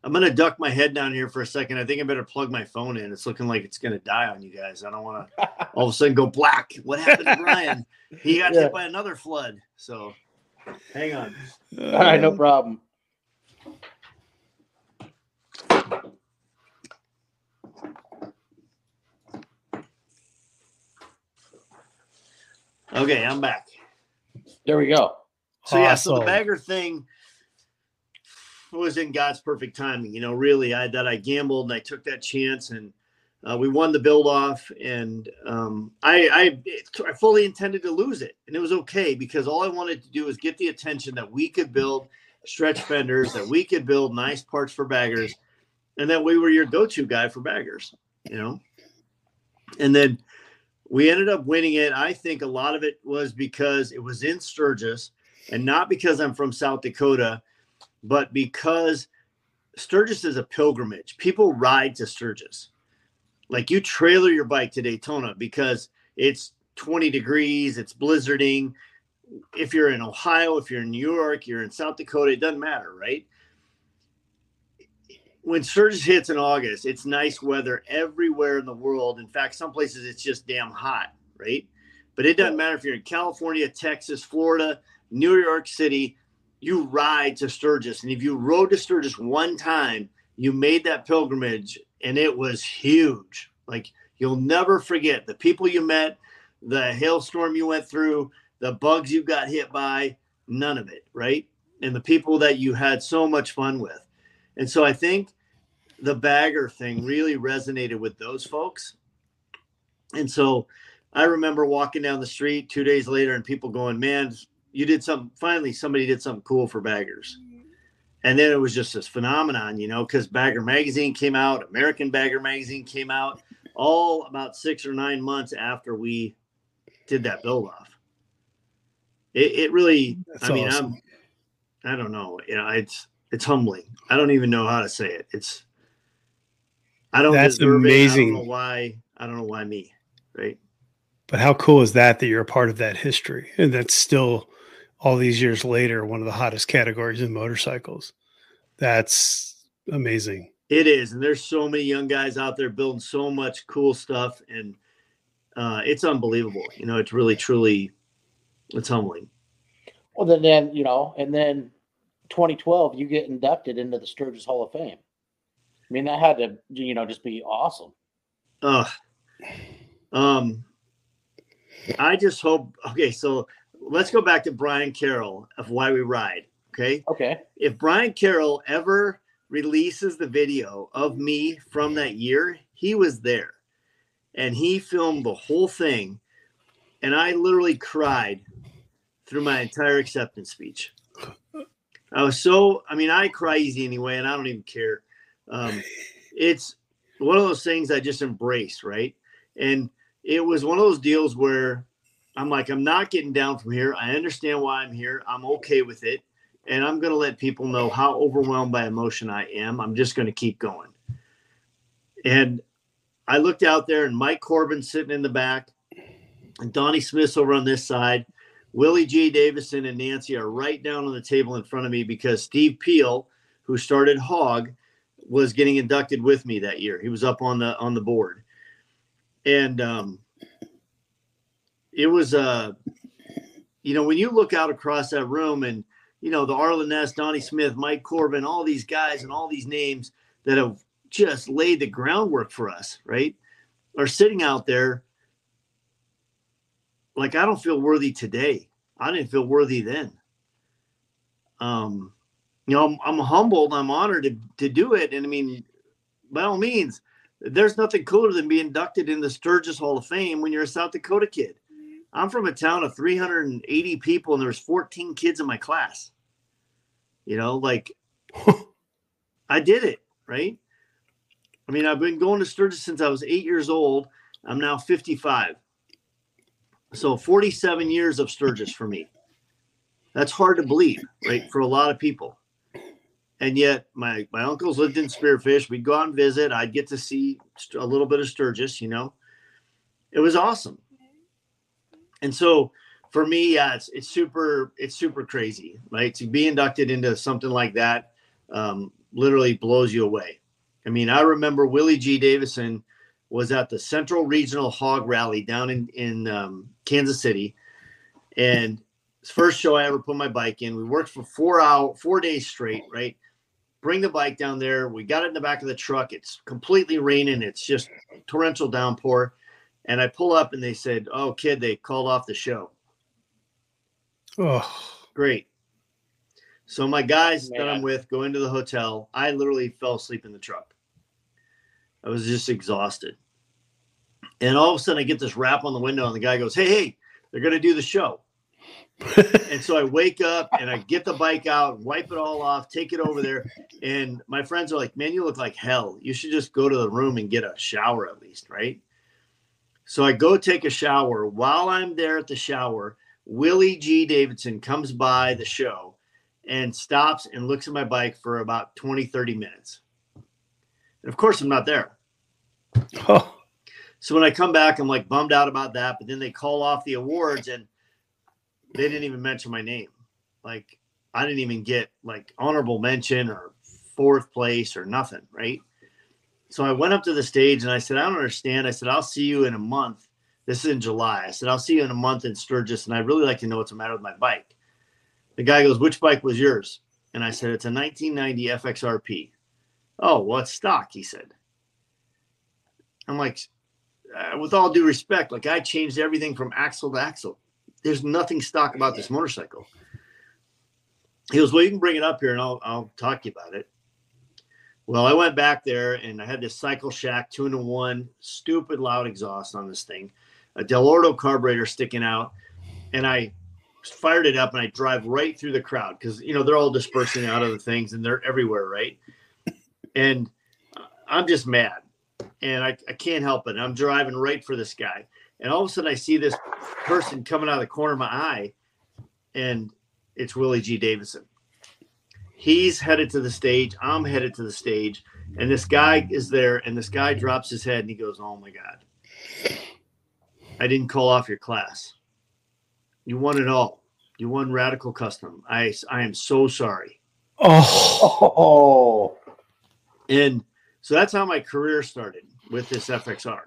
I'm going to duck my head down here for a second. I think I better plug my phone in. It's looking like it's going to die on you guys. I don't want to all of a sudden go black. What happened to Brian? He got hit by another flood. So hang on. All right. No problem. Okay, I'm back. There we go. So, awesome. Yeah, so the bagger thing was in God's perfect timing. You know, really, I gambled and I took that chance and we won the build-off. And I fully intended to lose it. And it was okay because all I wanted to do was get the attention that we could build stretch fenders, that we could build nice parts for baggers, and that we were your go-to guy for baggers, you know. And then we ended up winning it. I think a lot of it was because it was in Sturgis and not because I'm from South Dakota, but because Sturgis is a pilgrimage, people ride to Sturgis. Like you trailer your bike to Daytona because it's 20 degrees, it's blizzarding. If you're in Ohio, if you're in New York, you're in South Dakota, it doesn't matter, right? When Sturgis hits in August, it's nice weather everywhere in the world. In fact, some places it's just damn hot, right? But it doesn't matter if you're in California, Texas, Florida, New York City, you ride to Sturgis. And if you rode to Sturgis one time, you made that pilgrimage and it was huge. Like you'll never forget the people you met, the hailstorm you went through, the bugs you got hit by, none of it, right? And the people that you had so much fun with. And so I think the bagger thing really resonated with those folks. And so I remember walking down the street 2 days later and people going, man, you did something. Finally, somebody did something cool for baggers. And then it was just this phenomenon, you know, because Bagger Magazine came out, American Bagger Magazine came out, all about 6 or 9 months after we did that build off. It really, that's I mean, awesome. I don't know. You know, it's humbling. I don't even know how to say it. That's amazing. It. I don't know why. I don't know why me, right? But how cool is that you're a part of that history? And that's still, all these years later, one of the hottest categories in motorcycles. That's amazing. It is. And there's so many young guys out there building so much cool stuff. And it's unbelievable. You know, it's really, truly, it's humbling. Well, then, you know, and then 2012, you get inducted into the Sturgis Hall of Fame. I mean, that had to, you know, just be awesome. I just hope, okay, so let's go back to Brian Carroll of Why We Ride, okay? Okay. If Brian Carroll ever releases the video of me from that year, he was there. And he filmed the whole thing. And I literally cried through my entire acceptance speech. I was so, I mean, I cry easy anyway, and I don't even care. It's one of those things I just embrace, right? And it was one of those deals where I'm like, I'm not getting down from here. I understand why I'm here. I'm okay with it. And I'm going to let people know how overwhelmed by emotion I am. I'm just going to keep going. And I looked out there and Mike Corbin sitting in the back and Donnie Smith's over on this side. Willie G. Davison and Nancy are right down on the table in front of me because Steve Peel, who started Hog, was getting inducted with me that year. He was up on the board. And it was, you know, when you look out across that room and, you know, the Arlen Ness, Donnie Smith, Mike Corbin, all these guys and all these names that have just laid the groundwork for us, right, are sitting out there like, I don't feel worthy today. I didn't feel worthy then. You know, I'm humbled. I'm honored to do it. And, I mean, by all means, there's nothing cooler than being inducted in the Sturgis Hall of Fame when you're a South Dakota kid. I'm from a town of 380 people, and there was 14 kids in my class. You know, like, I did it, right? I mean, I've been going to Sturgis since I was 8 years old. I'm now 55. So 47 years of Sturgis for me. That's hard to believe, right, for a lot of people. And yet my uncles lived in Spearfish. We'd go out and visit. I'd get to see a little bit of Sturgis, you know. It was awesome. And so for me, yeah, it's super crazy, right? To be inducted into something like that literally blows you away. I mean, I remember Willie G. Davison was at the Central Regional Hog Rally down in Kansas City. And it's the first show I ever put my bike in. We worked for 4 days straight, right? Bring the bike down there. We got it in the back of the truck. It's completely raining. It's just torrential downpour. And I pull up and they said, oh, kid, they called off the show. Oh, great. So my guys that I'm with go into the hotel. I literally fell asleep in the truck. I was just exhausted. And all of a sudden I get this rap on the window and the guy goes, hey, they're going to do the show. And so I wake up and I get the bike out, wipe it all off, take it over there. And my friends are like, man, you look like hell. You should just go to the room and get a shower at least, right? So I go take a shower. While I'm there at the shower, Willie G. Davidson comes by the show and stops and looks at my bike for about 20, 30 minutes. And of course, I'm not there. Oh. So when I come back, I'm like bummed out about that. But then they call off the awards and they didn't even mention my name. Like I didn't even get like honorable mention or fourth place or nothing. Right. So I went up to the stage and I said, I don't understand. I said, I'll see you in a month. This is in July. I said, I'll see you in a month in Sturgis. And I'd really like to know what's the matter with my bike. The guy goes, which bike was yours? And I said, it's a 1990 FXRP. Oh, well, it's stock, he said. I'm like, with all due respect, like I changed everything from axle to axle. There's nothing stock about this motorcycle. He goes, well, you can bring it up here and I'll talk to you about it. Well, I went back there and I had this Cycle Shack 2-in-1, stupid loud exhaust on this thing, a Delorto carburetor sticking out. And I fired it up and I drive right through the crowd because, you know, they're all dispersing out of the things and they're everywhere, right? And I'm just mad and I can't help it. I'm driving right for this guy. And all of a sudden I see this person coming out of the corner of my eye and it's Willie G. Davidson. He's headed to the stage. I'm headed to the stage. And this guy is there. And this guy drops his head and he goes, oh, my God. I didn't call off your class. You won it all. You won Radical Custom. I am so sorry. Oh. And so that's how my career started with this FXR.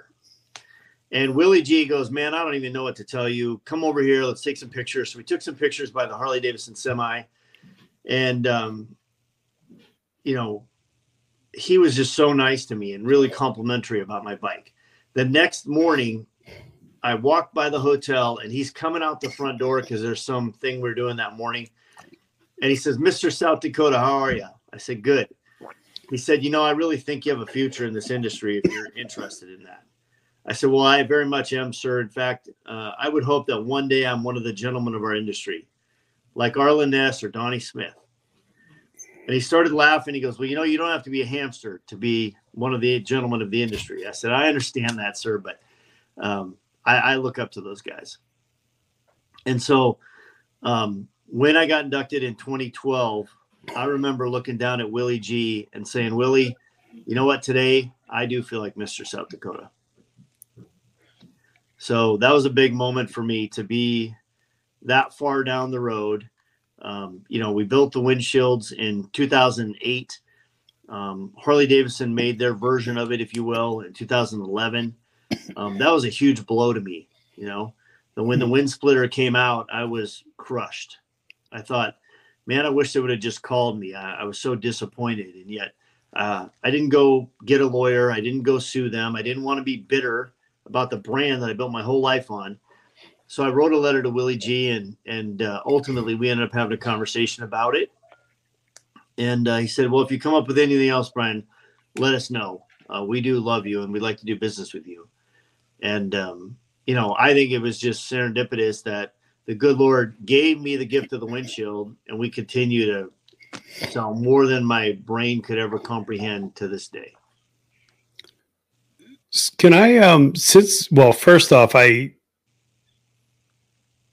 And Willie G goes, man, I don't even know what to tell you. Come over here. Let's take some pictures. So we took some pictures by the Harley-Davidson semi. And, you know, he was just so nice to me and really complimentary about my bike. The next morning, I walked by the hotel and he's coming out the front door because there's something we're doing that morning. And he says, Mr. South Dakota, how are you? I said, good. He said, you know, I really think you have a future in this industry if you're interested in that. I said, well, I very much am, sir. In fact, I would hope that one day I'm one of the gentlemen of our industry, like Arlen Ness or Donnie Smith. And he started laughing. He goes, well, you know, you don't have to be a hamster to be one of the gentlemen of the industry. I said, I understand that, sir, but I look up to those guys. And so when I got inducted in 2012, I remember looking down at Willie G and saying, Willie, you know what, today I do feel like Mr. South Dakota. So that was a big moment for me to be that far down the road. You know, we built the windshields in 2008. Harley-Davidson made their version of it, if you will, in 2011. That was a huge blow to me, you know. When the wind splitter came out, I was crushed. I thought, man, I wish they would have just called me. I was so disappointed. And yet I didn't go get a lawyer. I didn't go sue them. I didn't want to be bitter about the brand that I built my whole life on. So I wrote a letter to Willie G, and ultimately we ended up having a conversation about it. And he said, well, if you come up with anything else, Brian, let us know. We do love you, and we'd like to do business with you. And, you know, I think it was just serendipitous that the good Lord gave me the gift of the windshield, and we continue to sell more than my brain could ever comprehend to this day. Can I, well, first off,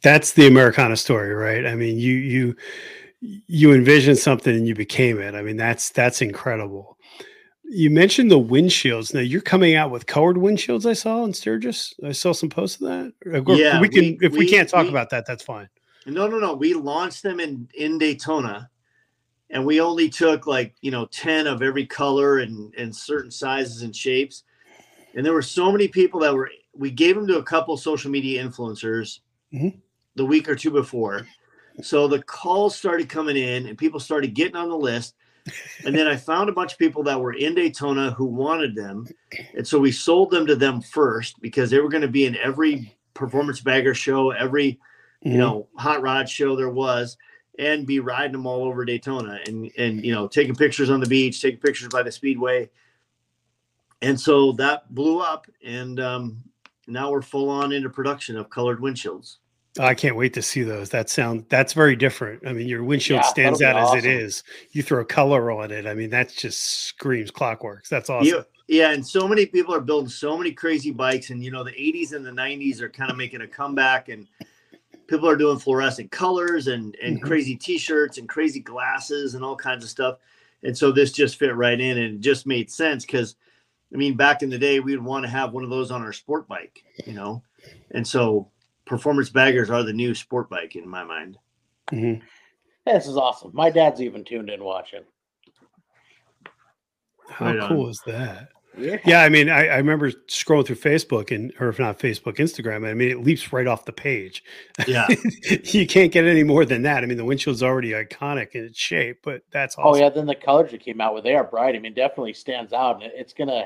that's the Americana story, right? I mean, you envisioned something and you became it. I mean, that's incredible. You mentioned the windshields. Now you're coming out with colored windshields. I saw in Sturgis. I saw some posts of that. Yeah, if we can't talk about that, that's fine. No. We launched them in Daytona, and we only took 10 of every color and certain sizes and shapes. And there were so many people that we gave them to a couple social media influencers. Mm-hmm. The week or two before. So the calls started coming in and people started getting on the list. And then I found a bunch of people that were in Daytona who wanted them. And so we sold them to them first because they were going to be in every performance bagger show, every, you know, hot rod show there was, and be riding them all over Daytona and, you know, taking pictures on the beach, taking pictures by the speedway. And so that blew up, and now we're full on into production of colored windshields. I can't wait to see those. That's very different. I mean, your windshield stands out as it is. You throw color on it. I mean, that just screams Clockworks. That's awesome. Yeah. And so many people are building so many crazy bikes, and, you know, the 80s and the 90s are kind of making a comeback. And people are doing fluorescent colors and mm-hmm. crazy t-shirts and crazy glasses and all kinds of stuff. And so this just fit right in, and it just made sense because, I mean, back in the day, we would want to have one of those on our sport bike, you know? And so performance baggers are the new sport bike in my mind. Mm-hmm. Yeah, this is awesome. My dad's even tuned in watching. How cool is that? Yeah. Yeah, I mean, I remember scrolling through Facebook or if not Facebook, Instagram. I mean, it leaps right off the page. Yeah. You can't get any more than that. I mean, the windshield's already iconic in its shape, but that's awesome. Oh yeah, then the colors that came out with, they are bright. I mean, definitely stands out, and it's gonna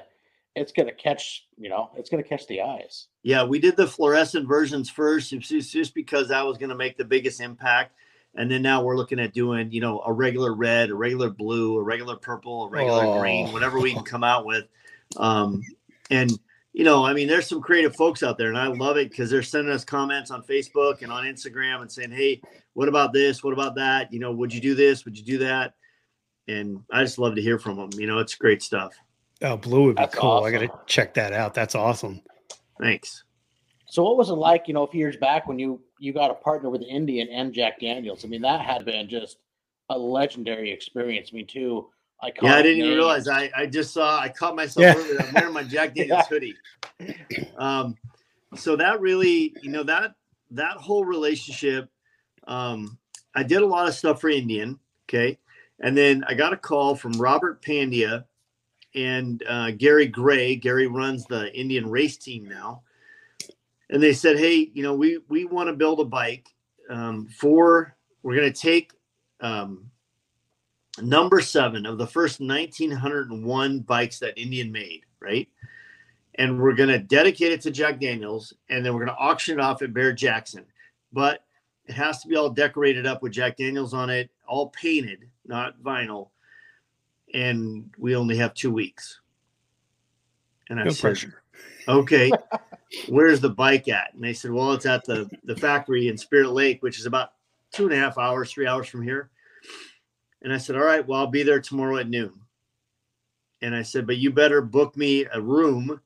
catch, you know, it's gonna catch the eyes. Yeah, we did the fluorescent versions first, just because that was gonna make the biggest impact. And then now we're looking at doing, you know, a regular red, a regular blue, a regular purple, a regular green, whatever we can come out with. And, you know, I mean, there's some creative folks out there, and I love it because they're sending us comments on Facebook and on Instagram and saying, hey, what about this? What about that? You know, would you do this? Would you do that? And I just love to hear from them. You know, it's great stuff. Oh, blue would be cool. Awesome. I got to check that out. That's awesome. Thanks. So what was it like, you know, a few years back when you got a partner with Indian and Jack Daniels? I mean, that had been just a legendary experience. I mean, too. Yeah, I didn't even realize. I just saw, I caught myself earlier. I'm wearing my Jack Daniels hoodie. So that really, you know, that whole relationship, I did a lot of stuff for Indian. Okay. And then I got a call from Robert Pandya and Gary Gray. Gary runs the Indian race team now. And they said, hey, you know, we want to build a bike we're going to take number 7 of the first 1,901 bikes that Indian made, right? And we're going to dedicate it to Jack Daniels, and then we're going to auction it off at Bear Jackson. But it has to be all decorated up with Jack Daniels on it, all painted, not vinyl. And we only have 2 weeks. And I said, pressure. Okay. Where's the bike at? And they said, well, it's at the factory in Spirit Lake, which is about 2.5 hours, 3 hours from here. And I said, all right, well, I'll be there tomorrow at noon. And I said, but you better book me a room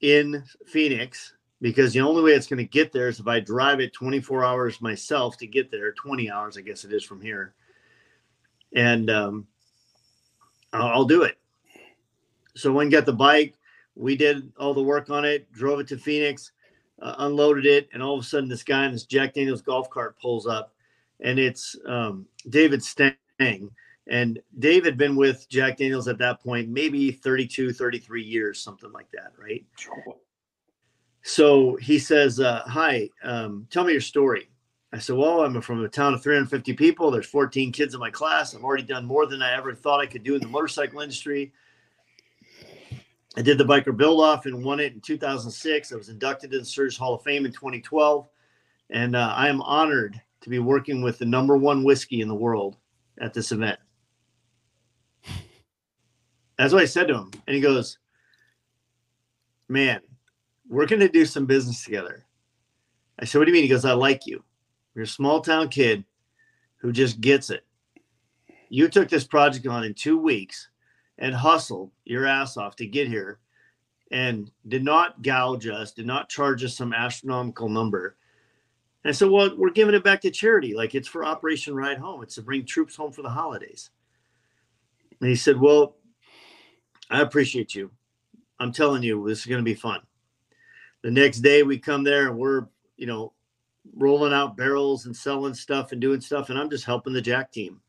in Phoenix, because the only way it's going to get there is if I drive it 24 hours myself to get there, 20 hours, I guess it is from here. And I'll do it. So when I got the bike, we did all the work on it, drove it to Phoenix, unloaded it, and all of a sudden this guy in this Jack Daniels golf cart pulls up, and it's David Stang. And Dave had been with Jack Daniels at that point, maybe 32, 33 years, something like that, right? Sure. So he says, hi, tell me your story. I said, well, I'm from a town of 350 people. There's 14 kids in my class. I've already done more than I ever thought I could do in the motorcycle industry. I did the Biker Build-Off and won it in 2006. I was inducted into the Surge Hall of Fame in 2012. And I am honored to be working with the #1 whiskey in the world at this event. That's what I said to him. And he goes, man, we're going to do some business together. I said, what do you mean? He goes, I like you. You're a small-town kid who just gets it. You took this project on in 2 weeks and hustled your ass off to get here, and did not gouge us, did not charge us some astronomical number. And so, well, we're giving it back to charity. Like, it's for Operation Ride Home. It's to bring troops home for the holidays. And he said, well, I appreciate you. I'm telling you, this is going to be fun. The next day we come there and we're, you know, rolling out barrels and selling stuff and doing stuff. And I'm just helping the Jack team.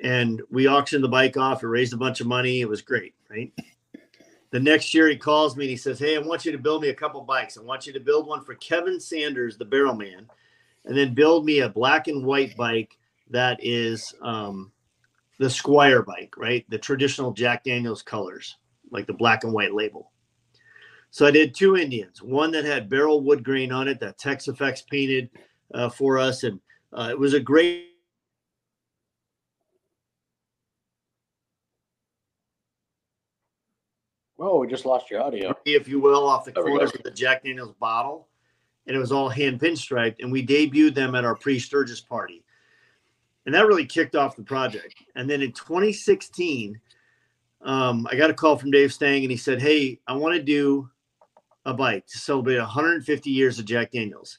And we auctioned the bike off. It raised a bunch of money. It was great, right? The next year he calls me and he says, hey, I want you to build me a couple bikes. I want you to build one for Kevin Sanders, the barrel man, and then build me a black and white bike that is the Squire bike, right? The traditional Jack Daniels colors, like the black and white label. So I did 2 Indians, one that had barrel wood grain on it that Tex Effects painted for us. And it was a great Whoa, we just lost your audio. If you will, off the corners of the Jack Daniels bottle. And it was all hand pinstriped. And we debuted them at our pre-Sturgis party. And that really kicked off the project. And then in 2016, I got a call from Dave Stang. And he said, hey, I want to do a bike to celebrate 150 years of Jack Daniels.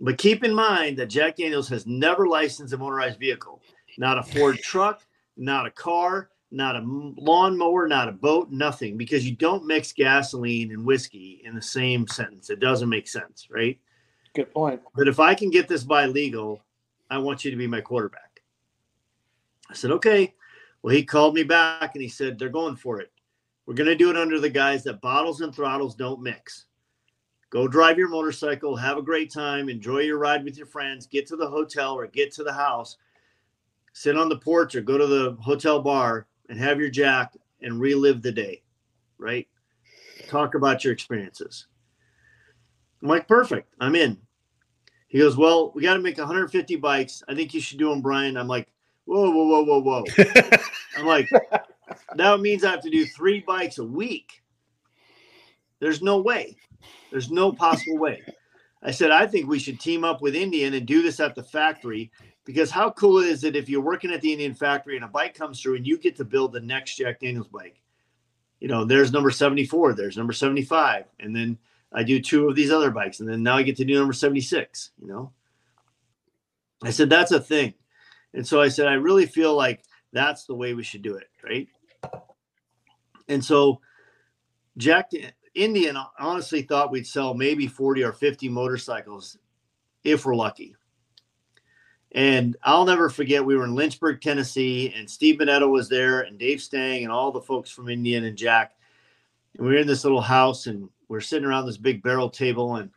But keep in mind that Jack Daniels has never licensed a motorized vehicle, not a Ford truck, not a car, not a lawnmower, not a boat, nothing, because you don't mix gasoline and whiskey in the same sentence. It doesn't make sense, right? Good point. But if I can get this by legal, I want you to be my quarterback. I said, okay. Well, he called me back and he said, they're going for it. We're going to do it under the guise that bottles and throttles don't mix. Go drive your motorcycle, have a great time, enjoy your ride with your friends, get to the hotel or get to the house, sit on the porch or go to the hotel bar and have your Jack and relive the day, right? Talk about your experiences. I'm like, perfect, I'm in. He goes, well, we got to make 150 bikes. I think you should do them, Brian. I'm like, whoa. I'm like, that means I have to do 3 bikes a week. There's no way. There's no possible way. I said, I think we should team up with Indian and do this at the factory, because how cool is it if you're working at the Indian factory and a bike comes through and you get to build the next Jack Daniels bike? You know, there's number 74, there's number 75. And then I do 2 of these other bikes. And then now I get to do number 76, you know? I said, that's a thing. And so I said, I really feel like that's the way we should do it, right? And so Jack Indian honestly thought we'd sell maybe 40 or 50 motorcycles if we're lucky. And I'll never forget, we were in Lynchburg, Tennessee, and Steve Benedetto was there and Dave Stang and all the folks from Indian and Jack. And we were in this little house and we're sitting around this big barrel table, and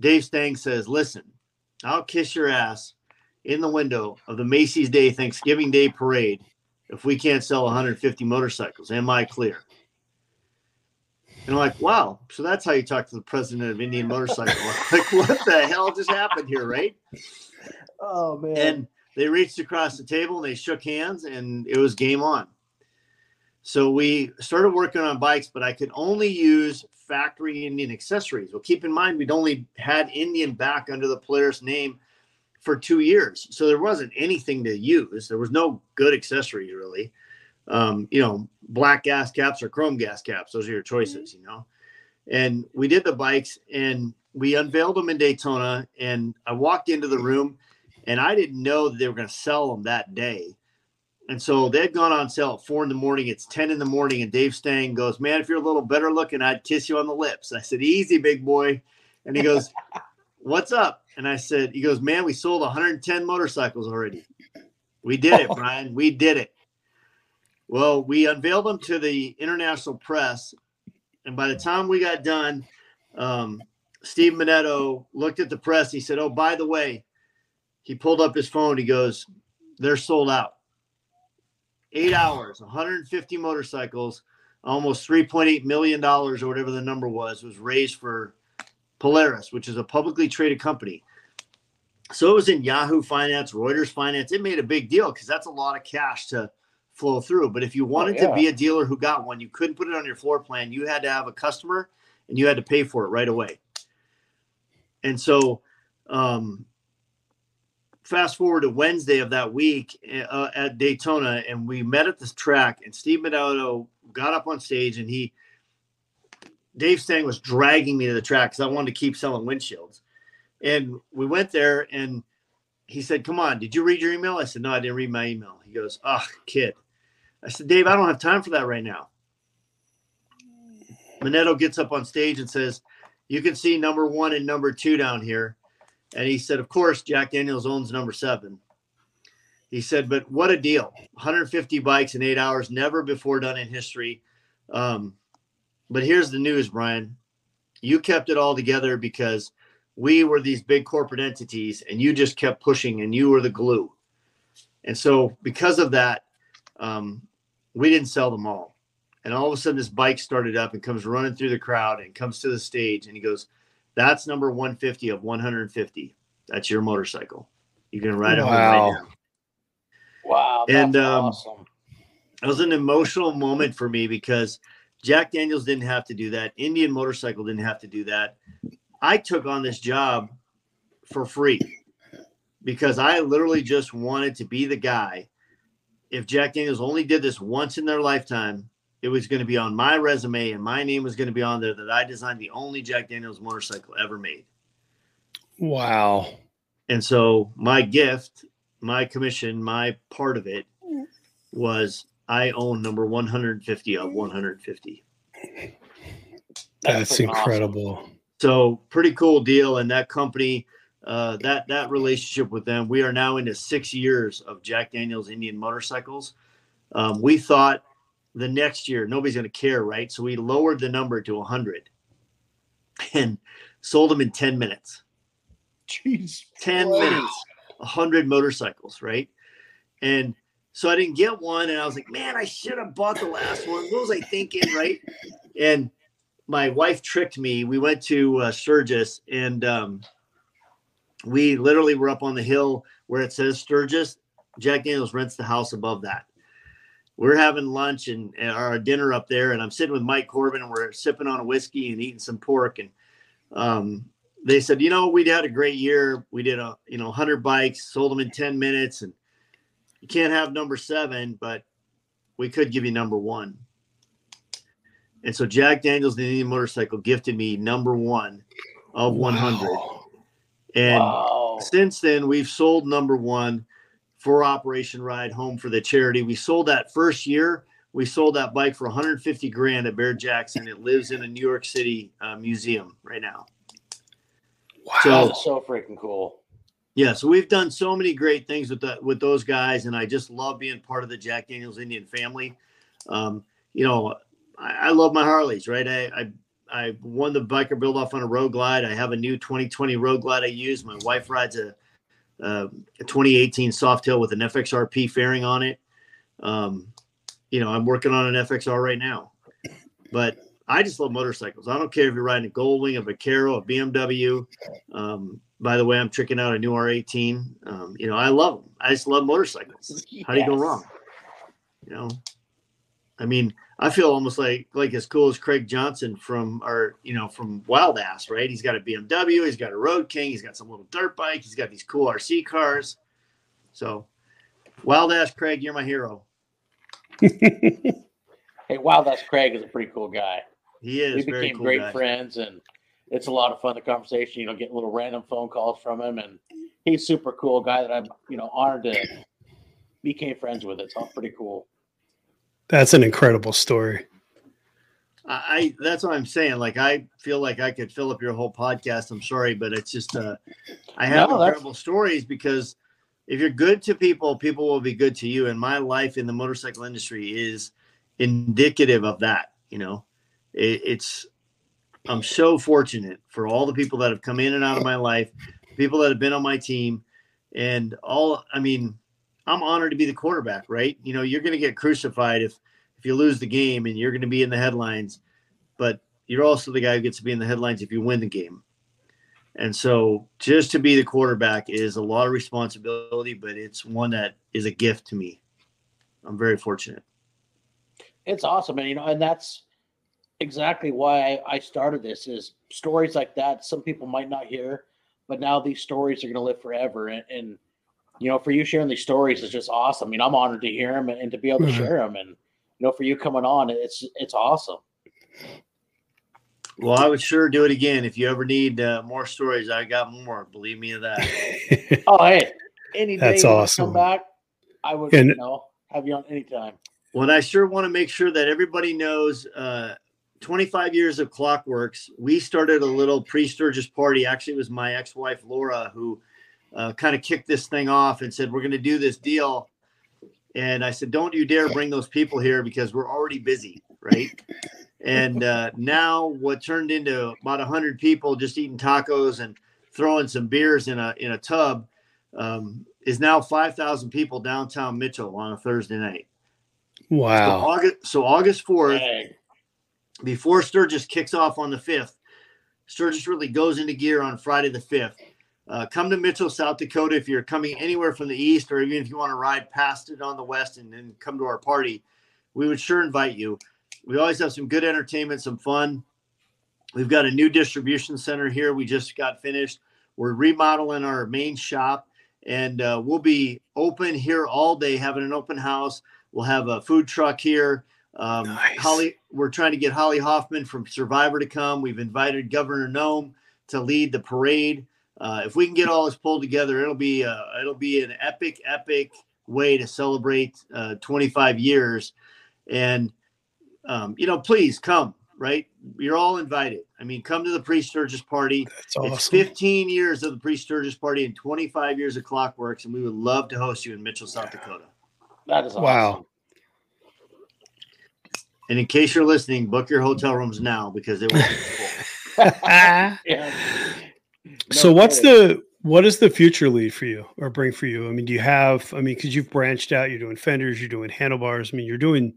Dave Stang says, listen, I'll kiss your ass in the window of the Macy's Day Thanksgiving Day Parade if we can't sell 150 motorcycles. Am I clear? And I'm like, wow, so that's how you talk to the president of Indian Motorcycle. Like, what the hell just happened here, right? Oh, man. And they reached across the table, and they shook hands, and it was game on. So we started working on bikes, but I could only use factory Indian accessories. Well, keep in mind, we'd only had Indian back under the Polaris name for 2 years. So there wasn't anything to use. There was no good accessories, really. You know, black gas caps or chrome gas caps. Those are your choices, you know. And we did the bikes and we unveiled them in Daytona. And I walked into the room and I didn't know that they were going to sell them that day. And so they had gone on sale at 4 in the morning. It's 10 in the morning. And Dave Stang goes, man, if you're a little better looking, I'd kiss you on the lips. I said, easy, big boy. And he goes, what's up? And I said, he goes, man, we sold 110 motorcycles already. We did it, Brian. We did it. Well, we unveiled them to the international press, and by the time we got done, Steve Menetto looked at the press. He said, oh, by the way, he pulled up his phone. He goes, they're sold out. 8 hours, 150 motorcycles, almost $3.8 million or whatever the number was raised for Polaris, which is a publicly traded company. So it was in Yahoo Finance, Reuters Finance. It made a big deal because that's a lot of cash to flow through. But if you wanted to be a dealer who got one, you couldn't put it on your floor plan. You had to have a customer and you had to pay for it right away. And so fast forward to Wednesday of that week at Daytona, and we met at this track, and Steve Menetto got up on stage, and Dave Stang was dragging me to the track because I wanted to keep selling windshields. And we went there and he said, come on, did you read your email? I said, no, I didn't read my email. He goes, oh, kid. I said, Dave, I don't have time for that right now. Menetto gets up on stage and says, you can see number 1 and number 2 down here. And he said, of course, Jack Daniels owns number 7. He said, but what a deal. 150 bikes in 8 hours, never before done in history. But here's the news, Brian. You kept it all together because we were these big corporate entities, and you just kept pushing, and you were the glue. And so because of that, we didn't sell them all. And all of a sudden, this bike started up and comes running through the crowd and comes to the stage, and he goes, that's number 150 of 150. That's your motorcycle. You can ride it home right now. Wow, that's awesome. It was an emotional moment for me because Jack Daniels didn't have to do that. Indian Motorcycle didn't have to do that. I took on this job for free because I literally just wanted to be the guy. If Jack Daniels only did this once in their lifetime, it was going to be on my resume and my name was going to be on there that I designed the only Jack Daniels motorcycle ever made. Wow. And so my gift, my commission, my part of it was I own number 150 of 150. That's incredible. Awesome. So pretty cool deal. And that company, that relationship with them, we are now into 6 years of Jack Daniel's Indian Motorcycles. We thought the next year, nobody's going to care, right? So we lowered the number to 100 and sold them in 10 minutes. Jeez. 10 wow. minutes, 100 motorcycles, right? And so I didn't get one. And I was like, man, I should have bought the last one. What was I thinking, right? And my wife tricked me. We went to Sturgis, and we literally were up on the hill where it says Sturgis. Jack Daniels rents the house above that. We're having lunch and our dinner up there, and I'm sitting with Mike Corbin, and we're sipping on a whiskey and eating some pork. And they said, you know, we had a great year. We did, 100 bikes, sold them in 10 minutes, and you can't have number 7, but we could give you number 1. And so Jack Daniels, the Indian Motorcycle, gifted me number 1 of 100. Wow. And wow. since then, we've sold number 1 for Operation Ride Home for the charity. We sold that first year. We sold that bike for $150,000 at Bear Jackson. It lives in a New York City museum right now. Wow, that's so freaking cool. Yeah, so we've done so many great things with those guys, and I just love being part of the Jack Daniels Indian family. I love my Harleys, right? I won the Biker Build-Off on a Road Glide. I have a new 2020 Road Glide I use. My wife rides a 2018 Softail with an FXRP fairing on it. I'm working on an FXR right now, but I just love motorcycles. I don't care if you're riding a Goldwing, a Vaquero, a BMW. By the way, I'm tricking out a new R18. I love them. I just love motorcycles. Yes. How do you go wrong? I feel almost like as cool as Craig Johnson from Wild Ass, right? He's got a BMW, he's got a Road King, he's got some little dirt bike, he's got these cool RC cars. So, Wild Ass Craig, you're my hero. Hey, Wild Ass Craig is a pretty cool guy. He is. We became very cool great guy. Friends, and it's a lot of fun. The conversation, getting little random phone calls from him, and he's a super cool guy that I'm, honored to became friends with. It's all pretty cool. That's an incredible story. That's what I'm saying. I feel like I could fill up your whole podcast. I'm sorry, but it's just, I have incredible stories, because if you're good to people, people will be good to you. And my life in the motorcycle industry is indicative of that. I'm so fortunate for all the people that have come in and out of my life, people that have been on my team, and I'm honored to be the quarterback, right? You're going to get crucified if you lose the game, and you're going to be in the headlines, but you're also the guy who gets to be in the headlines if you win the game. And so just to be the quarterback is a lot of responsibility, but it's one that is a gift to me. I'm very fortunate. It's awesome. And, and that's exactly why I started this, is stories like that. Some people might not hear, but now these stories are going to live forever. And for you sharing these stories is just awesome. I'm honored to hear them and to be able to share them. And, for you coming on, it's awesome. Well, I would sure do it again. If you ever need more stories, I got more. Believe me of that. Oh, hey, any day that's awesome. Come back, I would have you on anytime. Well, and I sure want to make sure that everybody knows 25 years of Clockworks. We started a little pre-Sturgis party. Actually, it was my ex-wife, Laura, who kind of kicked this thing off and said, we're going to do this deal. And I said, don't you dare bring those people here, because we're already busy, right? And now what turned into about 100 people just eating tacos and throwing some beers in a tub is now 5,000 people downtown Mitchell on a Thursday night. Wow. So August 4th, dang. Before Sturgis kicks off on the 5th, Sturgis really goes into gear on Friday the 5th. Come to Mitchell, South Dakota, if you're coming anywhere from the east, or even if you want to ride past it on the west and then come to our party, we would sure invite you. We always have some good entertainment, some fun. We've got a new distribution center here. We just got finished. We're remodeling our main shop, and we'll be open here all day, having an open house. We'll have a food truck here. Nice. We're trying to get Holly Hoffman from Survivor to come. We've invited Governor Nome to lead the parade. if we can get all this pulled together, it'll be an epic way to celebrate 25 years. And you know, please come. Right, you're all invited. I mean, come to the Priest-Sturgis party. That's awesome. It's 15 years of the Priest-Sturgis party and 25 years of Clockworks, and we would love to host you in Mitchell, South Dakota. That is awesome. Wow. And in case you're listening, book your hotel rooms now because they won't be full. Yeah. So what does the future lead for you or bring for you? I mean, do you have, I mean, because you've branched out, you're doing fenders, you're doing handlebars. I mean, you're doing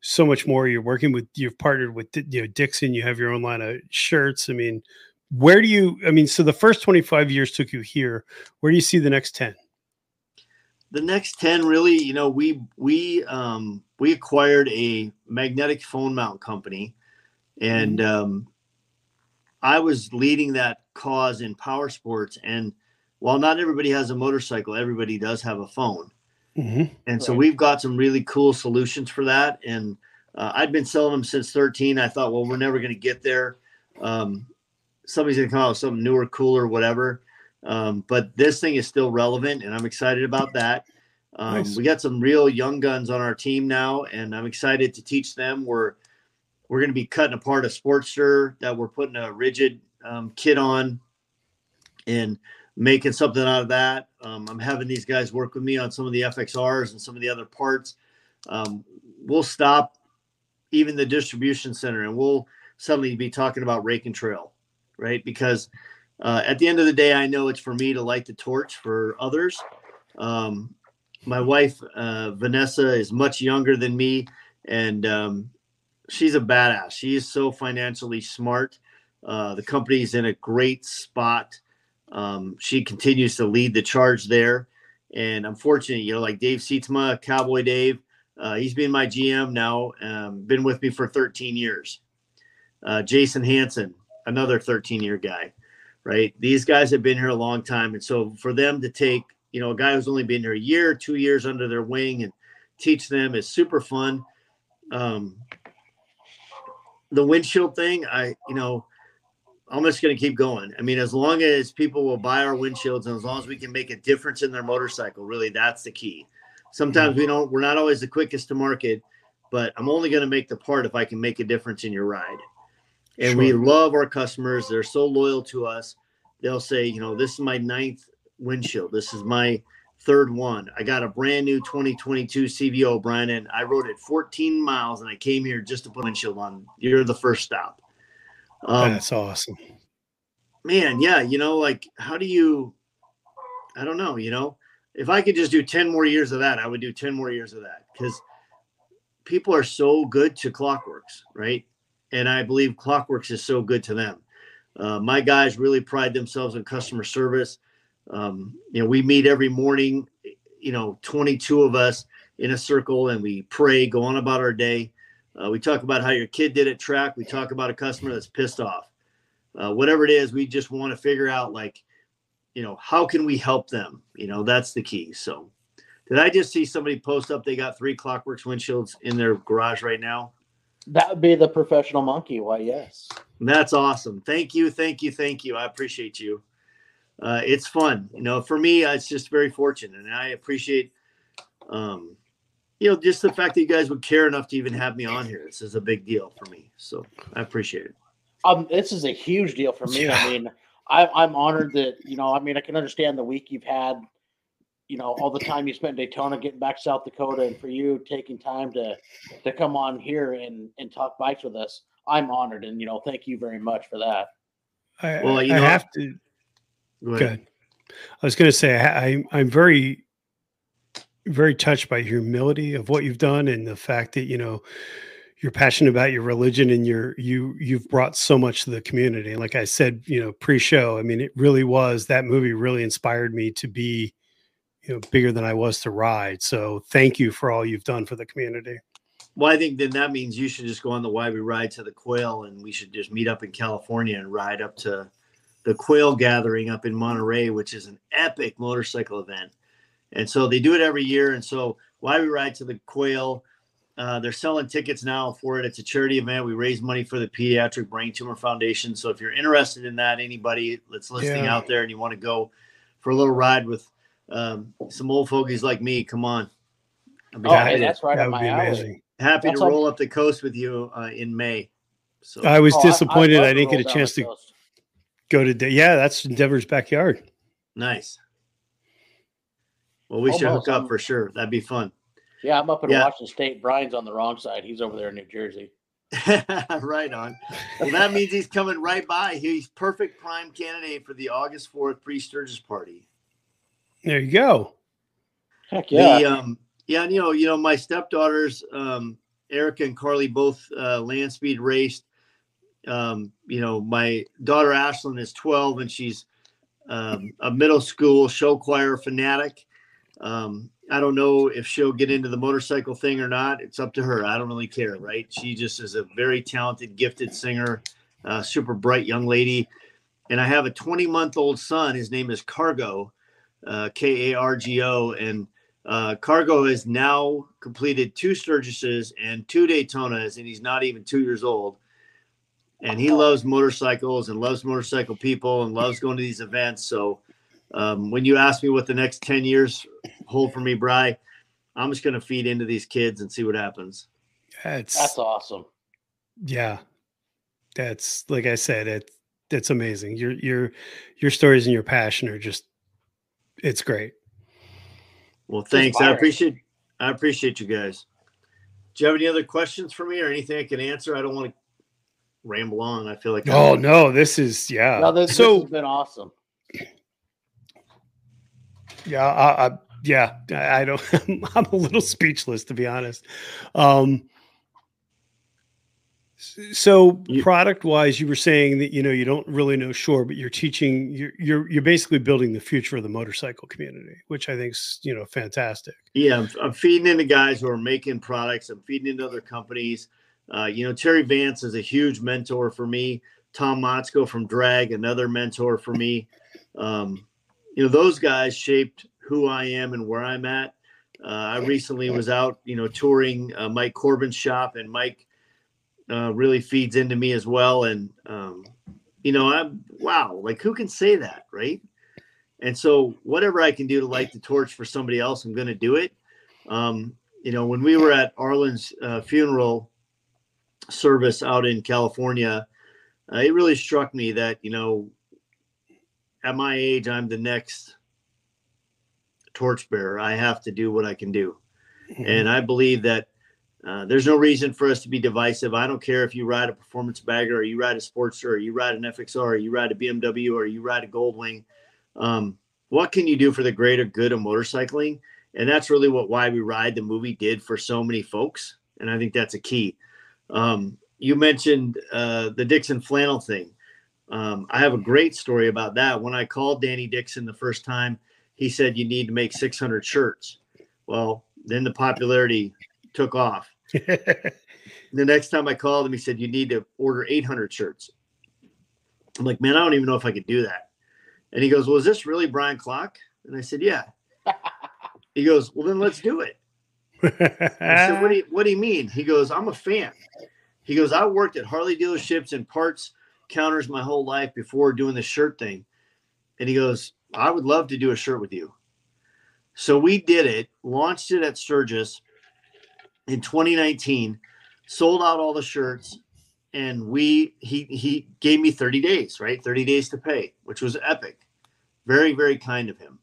so much more. You're working with, you've partnered with, you know, Dixon, you have your own line of shirts. I mean, where do you, I mean, so the first 25 years took you here. Where do you see the next 10? The next 10, really, you know, we acquired a magnetic phone mount company, and I was leading that cause in power sports. And while not everybody has a motorcycle, everybody does have a phone. Mm-hmm. And so we've got some really cool solutions for that. And I'd been selling them since 13. I thought, well, we're never going to get there. Somebody's going to come out with something newer, cooler, whatever. But this thing is still relevant, and I'm excited about that. Nice. We got some real young guns on our team now, and I'm excited to teach them. We're going to be cutting apart a Sportster that we're putting a rigid kit on and making something out of that. I'm having these guys work with me on some of the FXRs and some of the other parts. We'll stop even the distribution center and we'll suddenly be talking about rake and trail, right? Because at the end of the day, I know it's for me to light the torch for others. My wife, Vanessa, is much younger than me, and she's a badass. She is so financially smart. The company's in a great spot. She continues to lead the charge there, and I'm fortunate, you know, like Dave Sietzma, Cowboy Dave, he's been my GM now, been with me for 13 years. Jason Hansen, another 13-year guy, right? These guys have been here a long time. And so for them to take, you know, a guy who's only been here a year, 2 years under their wing and teach them is super fun. The windshield thing, you know, I'm just going to keep going. I mean, as long as people will buy our windshields and as long as we can make a difference in their motorcycle, really, that's the key. Sometimes we're not always the quickest to market, but I'm only going to make the part if I can make a difference in your ride. And sure, we love our customers. They're so loyal to us. They'll say, you know, this is my 9th windshield. This is my 3rd one. I got a brand new 2022 CVO, O'Brien, and I rode it 14 miles and I came here just to put a windshield on. You're the first stop. That's awesome, man. Yeah. You know, like, how do you, I don't know, you know, if I could just do 10 more years of that, I would do 10 more years of that, because people are so good to Clockworks. Right. And I believe Clockworks is so good to them. My guys really pride themselves in customer service. You know, we meet every morning, you know, 22 of us in a circle, and we pray, go on about our day. We talk about how your kid did at track. We talk about a customer that's pissed off. Whatever it is, we just want to figure out, like, you know, how can we help them? You know, that's the key. So did I just see somebody post up they got 3 Clockworks windshields in their garage right now? That would be the Professional Monkey. Why, yes. That's awesome. Thank you, thank you, thank you. I appreciate you. It's fun. You know, for me, it's just very fortunate, and I appreciate – you know, just the fact that you guys would care enough to even have me on here. This is a big deal for me. So I appreciate it. This is a huge deal for me. Yeah. I mean, I'm honored that, you know, I mean, I can understand the week you've had, you know, all the time you spent in Daytona, getting back to South Dakota, and for you taking time to come on here and talk bikes with us. I'm honored. And, you know, thank you very much for that. Well, you know, I have to. Go ahead. I was going to say, I'm very touched by your humility of what you've done, and the fact that, you know, you're passionate about your religion, and you've brought so much to the community. And like I said, you know, pre-show, I mean, it really was, that movie really inspired me to be, you know, bigger than I was to ride. So thank you for all you've done for the community. Well, I think then that means you should just go on the Why We Ride to the Quail, and we should just meet up in California and ride up to the Quail Gathering up in Monterey, which is an epic motorcycle event. And so they do it every year. And so Why We Ride to the Quail They're selling tickets now for it. It's a charity event. We raise money for the Pediatric Brain Tumor Foundation. So if you're interested in that, anybody that's listening out there and you want to go for a little ride with some old fogies like me, come on. Hey, that's right on my alley. Happy to roll up the coast with you in May. So I was disappointed I didn't get a chance to go to. Yeah, that's Endeavor's backyard. Nice. Well, we should hook up for sure. That'd be fun. Yeah, I'm up in Washington State. Brian's on the wrong side. He's over there in New Jersey. Right on. Well, that means he's coming right by. He's perfect prime candidate for the August 4th pre-Sturgis party. There you go. Heck yeah. Yeah, and you know, my stepdaughters, Erica and Carly, both land speed raced. You know, my daughter Ashlyn is 12, and she's a middle school show choir fanatic. I don't know if she'll get into the motorcycle thing or not. It's up to her. I don't really care, right? She just is a very talented, gifted singer, super bright young lady. And I have a 20-month-old son. His name is Cargo, K-A-R-G-O. And Cargo has now completed 2 Sturgises and 2 Daytonas, and he's not even 2 years old. And he loves motorcycles and loves motorcycle people and loves going to these events. So when you ask me what the next 10 years hold for me, Bri, I'm just going to feed into these kids and see what happens. That's awesome. Yeah. That's, like I said, that's amazing. Your stories and your passion are just, it's great. Well, thanks. I appreciate you guys. Do you have any other questions for me or anything I can answer? I don't want to ramble on. I feel like, this has been awesome. Yeah. I don't, I'm a little speechless, to be honest. So product wise, you were saying that, you don't really know, sure, but you're teaching, you're basically building the future of the motorcycle community, which I think is, fantastic. Yeah. I'm feeding into guys who are making products. I'm feeding into other companies. Terry Vance is a huge mentor for me. Tom Motzko from Drag, another mentor for me. Those guys shaped who I am and where I'm at. I recently was out, touring Mike Corbin's shop, and Mike really feeds into me as well. And, who can say that, right? And so whatever I can do to light the torch for somebody else, I'm going to do it. When we were at Arlen's funeral service out in California, it really struck me that, at my age, I'm the next torchbearer. I have to do what I can do. And I believe that there's no reason for us to be divisive. I don't care if you ride a performance bagger or you ride a Sportster or you ride an FXR or you ride a BMW or you ride a Goldwing. What can you do for the greater good of motorcycling? And that's really why We Ride, the movie, did for so many folks. And I think that's a key. You mentioned the Dixon flannel thing. I have a great story about that. When I called Danny Dixon the first time, he said, you need to make 600 shirts. Well, then the popularity took off. The next time I called him, he said, you need to order 800 shirts. I'm like, man, I don't even know if I could do that. And he goes, well, is this really Brian Klock? And I said, yeah. He goes, well, then let's do it. I said, what do you mean? He goes, I'm a fan. He goes, I worked at Harley dealerships and parts counters my whole life before doing the shirt thing. And he goes, I would love to do a shirt with you. So we did it, launched it at Sturgis in 2019, sold out all the shirts, and he gave me 30 days, right? 30 days to pay, which was epic. Very, very kind of him.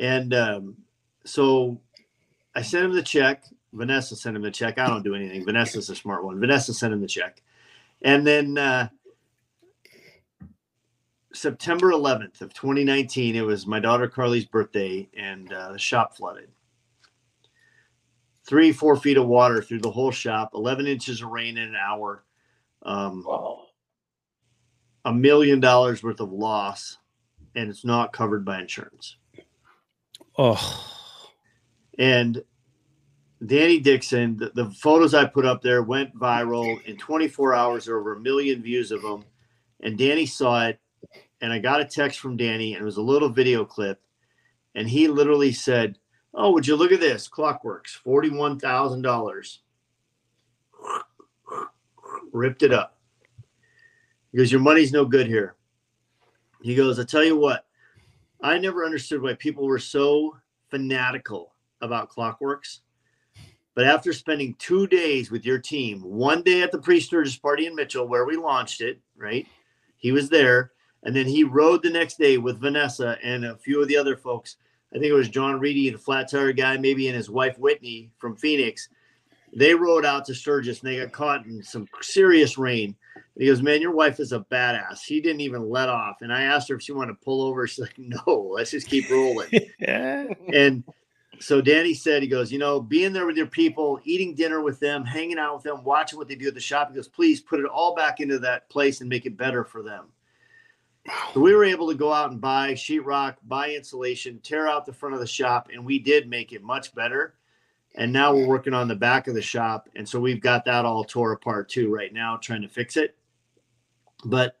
And so I sent him the check. Vanessa sent him the check. I don't do anything. Vanessa's a smart one. Vanessa sent him the check. And then September 11th of 2019, it was my daughter Carly's birthday, and the shop flooded. 3-4 feet of water through the whole shop, 11 inches of rain in an hour, $1 million worth of loss, and it's not covered by insurance. Oh. And Danny Dixon, the photos I put up there went viral. In 24 hours, there were over 1 million views of them. And Danny saw it, and I got a text from Danny, and it was a little video clip, and he literally said, oh, would you look at this? Clockworks, $41,000. ripped it up. He goes, your money's no good here. He goes, I tell you what, I never understood why people were so fanatical about Clockworks. But after spending 2 days with your team, one day at the pre-Sturgis party in Mitchell where we launched it, right? He was there. And then he rode the next day with Vanessa and a few of the other folks. I think it was John Reedy, the flat tire guy, maybe, and his wife, Whitney, from Phoenix. They rode out to Sturgis, and they got caught in some serious rain. And he goes, man, your wife is a badass. She didn't even let off. And I asked her if she wanted to pull over. She's like, no, let's just keep rolling. And so Danny said, he goes, you know, being there with your people, eating dinner with them, hanging out with them, watching what they do at the shop. He goes, please put it all back into that place and make it better for them. So we were able to go out and buy sheetrock, buy insulation, tear out the front of the shop, and we did make it much better. And now we're working on the back of the shop, and so we've got that all tore apart too right now, trying to fix it. But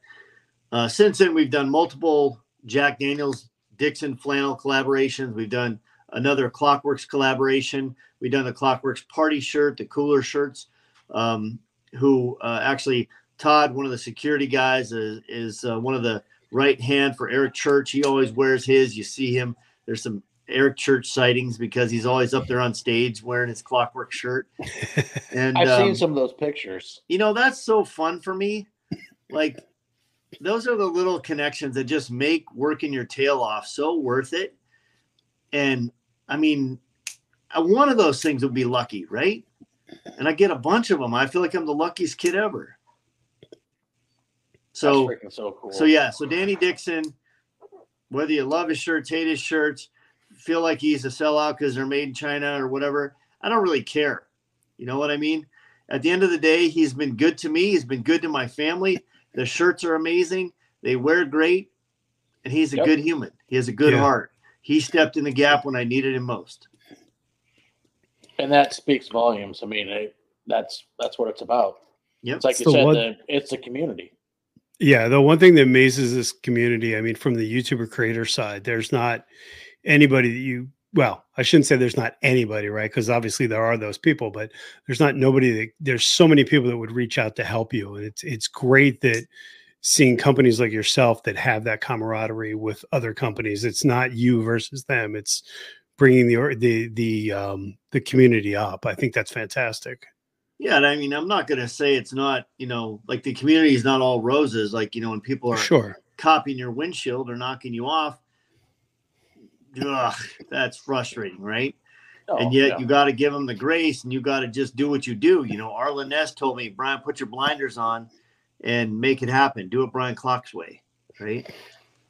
since then, we've done multiple Jack Daniels, Dixon flannel collaborations. We've done another Clockworks collaboration. We've done the Clockworks party shirt, the cooler shirts, actually Todd, one of the security guys, is one of the right hand for Eric Church. He always wears his. You see him. There's some Eric Church sightings because he's always up there on stage wearing his Clockwork shirt. And I've seen some of those pictures. You know, that's so fun for me. Like, those are the little connections that just make working your tail off so worth it. And I mean, one of those things would be lucky, right? And I get a bunch of them. I feel like I'm the luckiest kid ever. So, that's freaking so cool. So yeah, so Danny Dixon, whether you love his shirts, hate his shirts, feel like he's a sellout because they're made in China or whatever, I don't really care. You know what I mean? At the end of the day, he's been good to me. He's been good to my family. The shirts are amazing. They wear great. And he's a good human. He has a good heart. He stepped in the gap when I needed him most. And that speaks volumes. I mean, that's what it's about. Yep. It's like you said, it's the community. Yeah, the one thing that amazes this community, I mean, from the YouTuber creator side, there's not anybody that you, well, I shouldn't say there's not anybody, right? Because obviously there are those people, but there's not nobody that, there's so many people that would reach out to help you. And it's great that seeing companies like yourself that have that camaraderie with other companies. It's not you versus them. It's bringing the community up. I think that's fantastic. Yeah, and I mean, I'm not going to say it's not, you know, like the community is not all roses. Like, you know, when people are copying your windshield or knocking you off, that's frustrating, right? Oh, and yet you got to give them the grace and you got to just do what you do. You know, Arlen Ness told me, Brian, put your blinders on and make it happen. Do it Brian Klock's way, right?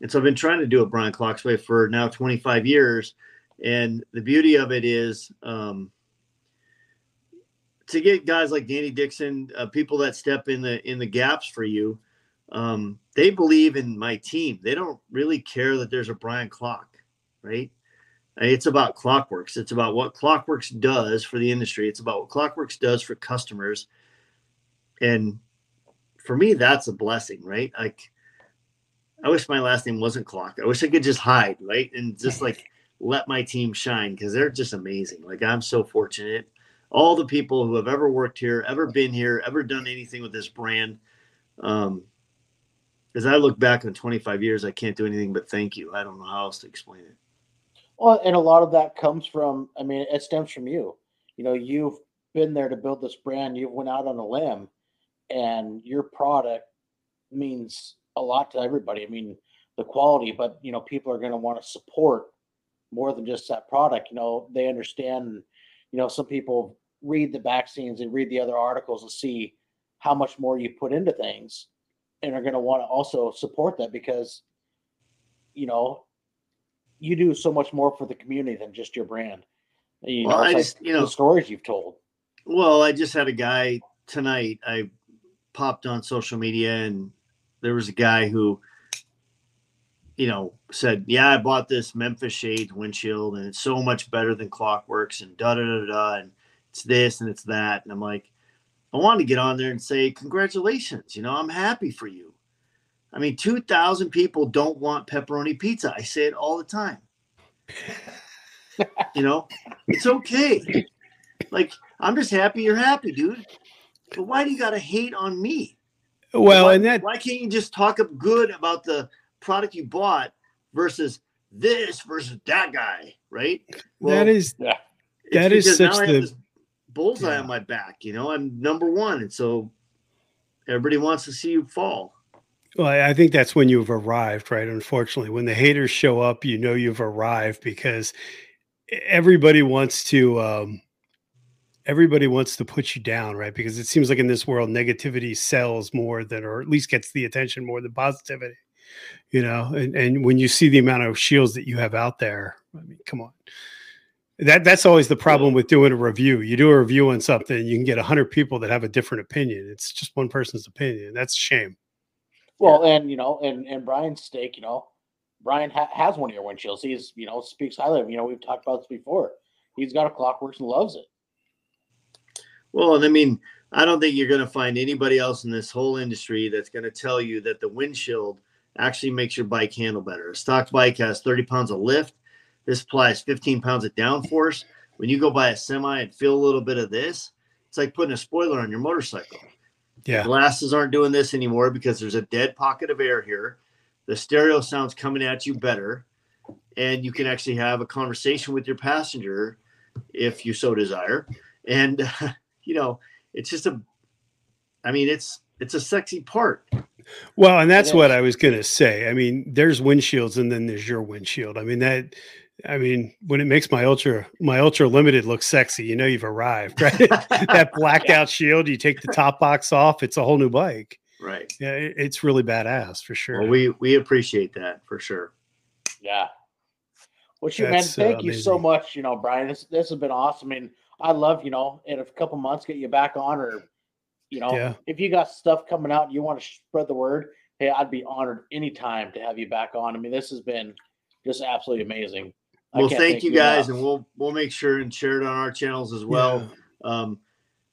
And so I've been trying to do it Brian Klock's way for now 25 years. And the beauty of it is, to get guys like Danny Dixon, people that step in the gaps for you, they believe in my team. They don't really care that there's a Brian Klock, right? It's about Clockworks. It's about what Clockworks does for the industry. It's about what Clockworks does for customers. And for me, that's a blessing, right? Like, I wish my last name wasn't Klock. I wish I could just hide, right? And just like let my team shine because they're just amazing. Like, I'm so fortunate. All the people who have ever worked here, ever been here, ever done anything with this brand. As I look back on 25 years, I can't do anything but thank you. I don't know how else to explain it. Well, and a lot of that comes from, I mean, it stems from you. You know, you've been there to build this brand. You went out on a limb, and your product means a lot to everybody. I mean, the quality, but, you know, people are going to want to support more than just that product. You know, they understand. You know, some people read the back scenes and read the other articles and see how much more you put into things and are going to want to also support that because, you know, you do so much more for the community than just your brand. You know, the stories you've told. Well, I just had a guy tonight. I popped on social media and there was a guy who, you know, said, yeah, I bought this Memphis Shades windshield and it's so much better than Clockworks and da-da-da-da and it's this and it's that. And I'm like, I wanted to get on there and say, congratulations. You know, I'm happy for you. I mean, 2,000 people don't want pepperoni pizza. I say it all the time. You know, it's okay. Like, I'm just happy you're happy, dude. But why do you got to hate on me? Well, why, and that, why can't you just talk up good about the product you bought versus this versus that guy, right? Well, that is, that is such now I have this bullseye on my back. You know, I'm number one, and so everybody wants to see you fall. Well, I think that's when you've arrived, right? Unfortunately, when the haters show up, you know you've arrived, because everybody wants to. Everybody wants to put you down, right? Because it seems like in this world, negativity sells more than, or at least gets the attention more than positivity, you know? And when you see the amount of shields that you have out there, I mean, come on. That's always the problem with doing a review. You do a review on something, you can get 100 people that have a different opinion. It's just one person's opinion. That's a shame. Well, and, you know, and Brian's stake, you know, Brian has one of your windshields. He's, you know, speaks highly of him. You know, we've talked about this before. He's got a Clockworks and loves it. Well, and I mean, I don't think you're going to find anybody else in this whole industry that's going to tell you that the windshield actually makes your bike handle better. A stock bike has 30 pounds of lift. This applies 15 pounds of downforce. When you go by a semi and feel a little bit of this, it's like putting a spoiler on your motorcycle. Yeah. The glasses aren't doing this anymore because there's a dead pocket of air here. The stereo sound's coming at you better, and you can actually have a conversation with your passenger if you so desire. And you know, it's just a, I mean, it's a sexy part. Well, and that's what I was going to say. I mean, there's windshields and then there's your windshield. I mean, that, I mean, when it makes my ultra limited look sexy, you know, you've arrived, right? That blacked out shield, you take the top box off. It's a whole new bike, right? Yeah. It's really badass for sure. Well, we appreciate that for sure. Yeah. Well, shoot, man, thank you so much. You know, Brian, this has been awesome. I mean, I love, you know, in a couple months, get you back on, or, you know, if you got stuff coming out and you want to spread the word, hey, I'd be honored anytime to have you back on. I mean, this has been just absolutely amazing. Well, thank you guys. And we'll make sure and share it on our channels as well. Yeah.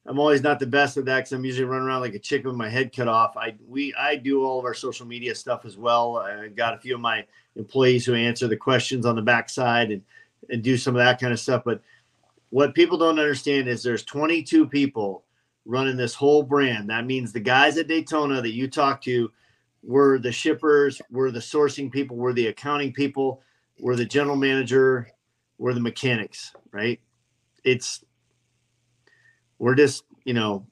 I'm always not the best at that because I'm usually running around like a chicken with my head cut off. I do all of our social media stuff as well. I got a few of my employees who answer the questions on the backside and do some of that kind of stuff. But what people don't understand is there's 22 people running this whole brand. That means the guys at Daytona that you talk to were the shippers, were the sourcing people, were the accounting people, were the general manager, were the mechanics, right? We're just, you know,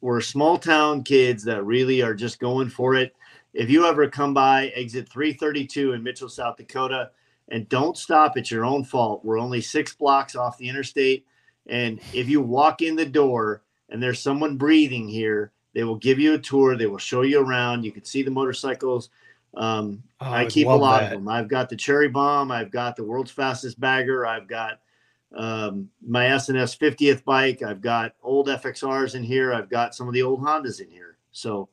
we're small town kids that really are just going for it. If you ever come by exit 332 in Mitchell, South Dakota, and don't stop. It's your own fault. We're only 6 blocks off the interstate. And if you walk in the door and there's someone breathing here, they will give you a tour. They will show you around. You can see the motorcycles. I keep a lot of them. I've got the Cherry Bomb. I've got the World's Fastest Bagger. I've got my S&S 50th bike. I've got old FXRs in here. I've got some of the old Hondas in here. So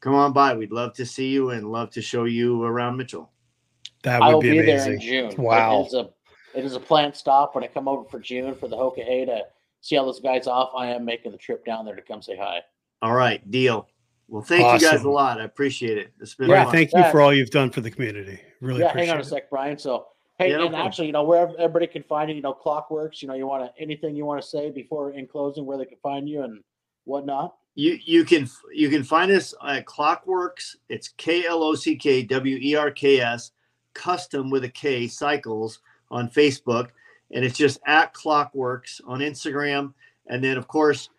come on by. We'd love to see you and love to show you around Mitchell. That would be amazing. There in June. Wow. It is a planned stop when I come over for June for the Hoka A to see all those guys off. I am making the trip down there to come say hi. All right. Deal. Well, thank you guys a lot. I appreciate it. It's been fun. Thank you for all you've done for the community. Really appreciate it. Hang on a sec, Brian. So, hey, and actually, you know, wherever everybody can find you, you know, Clockworks, you know, you want to, anything you want to say before in closing, where they can find you and whatnot? You can find us at Clockworks. It's KLOCKWERKS. Custom with a K Cycles on Facebook, and it's just at Clockworks on Instagram. And then of course,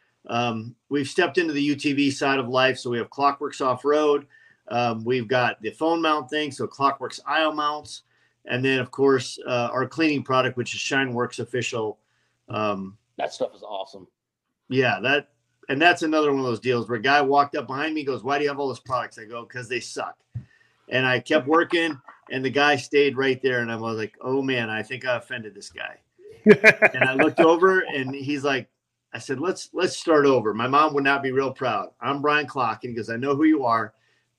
we've stepped into the UTV side of life. So we have Clockworks Off-Road. We've got the phone mount thing. So Clockworks Aisle Mounts. And then of course, our cleaning product, which is Shineworks Official. That stuff is awesome. Yeah. That's another one of those deals where a guy walked up behind me, goes, "Why do you have all those products?" I go, "Cause they suck." And I kept working, and the guy stayed right there. And I was like, "Oh man, I think I offended this guy." And I looked over, and he's like, I said, let's start over. My mom would not be real proud. "I'm Brian Clock." And he goes, "I know who you are.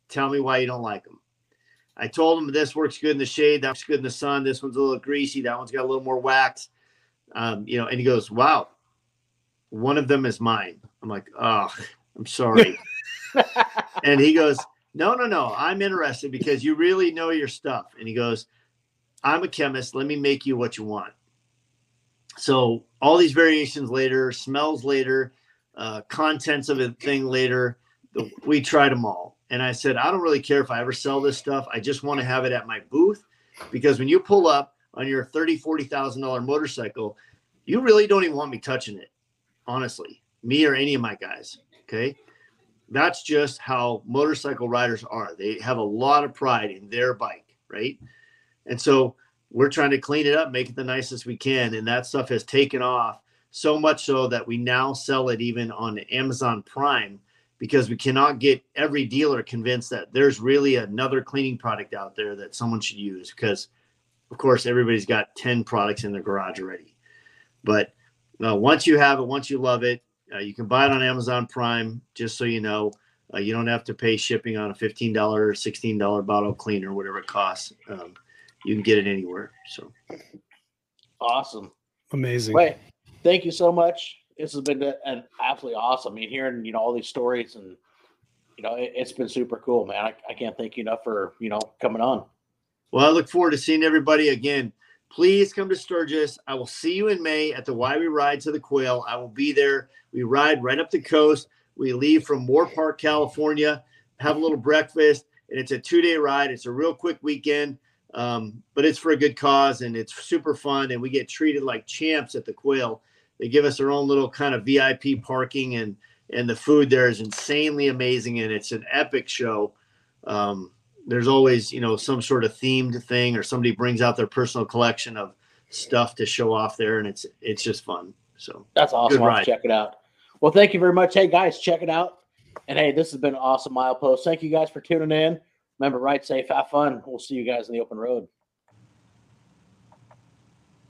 Tell me why you don't like them." I told him this works good in the shade. That works good in the sun. This one's a little greasy. That one's got a little more wax. You know, and he goes, "Wow, one of them is mine." I'm like, "Oh, I'm sorry." And he goes, No, "I'm interested because you really know your stuff." And he goes, "I'm a chemist. Let me make you what you want." So all these variations later, smells later, contents of a thing later. We tried them all. And I said, I don't really care if I ever sell this stuff. I just want to have it at my booth, because when you pull up on your $30,000, $40,000 motorcycle, you really don't even want me touching it, honestly, me or any of my guys. Okay. That's just how motorcycle riders are. They have a lot of pride in their bike, right? And so we're trying to clean it up, make it the nicest we can. And that stuff has taken off so much so that we now sell it even on Amazon Prime, because we cannot get every dealer convinced that there's really another cleaning product out there that someone should use, because of course everybody's got 10 products in their garage already. But once you have it, once you love it, you can buy it on Amazon Prime, just so you know. You don't have to pay shipping on a $15, $16 bottle cleaner, whatever it costs. You can get it anywhere. So awesome. Amazing. Wait, thank you so much. This has been an absolutely awesome. I mean, hearing, you know, all these stories, and, you know, it's been super cool, man. I can't thank you enough for, you know, coming on. Well, I look forward to seeing everybody again. Please come to Sturgis. I will see you in May at the Why We Ride to the Quail. I will be there. We ride right up the coast. We leave from Moore Park, California, have a little breakfast, and it's a 2-day ride. It's a real quick weekend, but it's for a good cause, and it's super fun, and we get treated like champs at the Quail. They give us their own little kind of VIP parking, and the food there is insanely amazing, and it's an epic show. There's always, you know, some sort of themed thing, or somebody brings out their personal collection of stuff to show off there. And it's just fun. So that's awesome. I'll check it out. Well, thank you very much. Hey guys, check it out. And hey, this has been an awesome milepost. Thank you guys for tuning in. Remember, ride safe, have fun. We'll see you guys on the open road.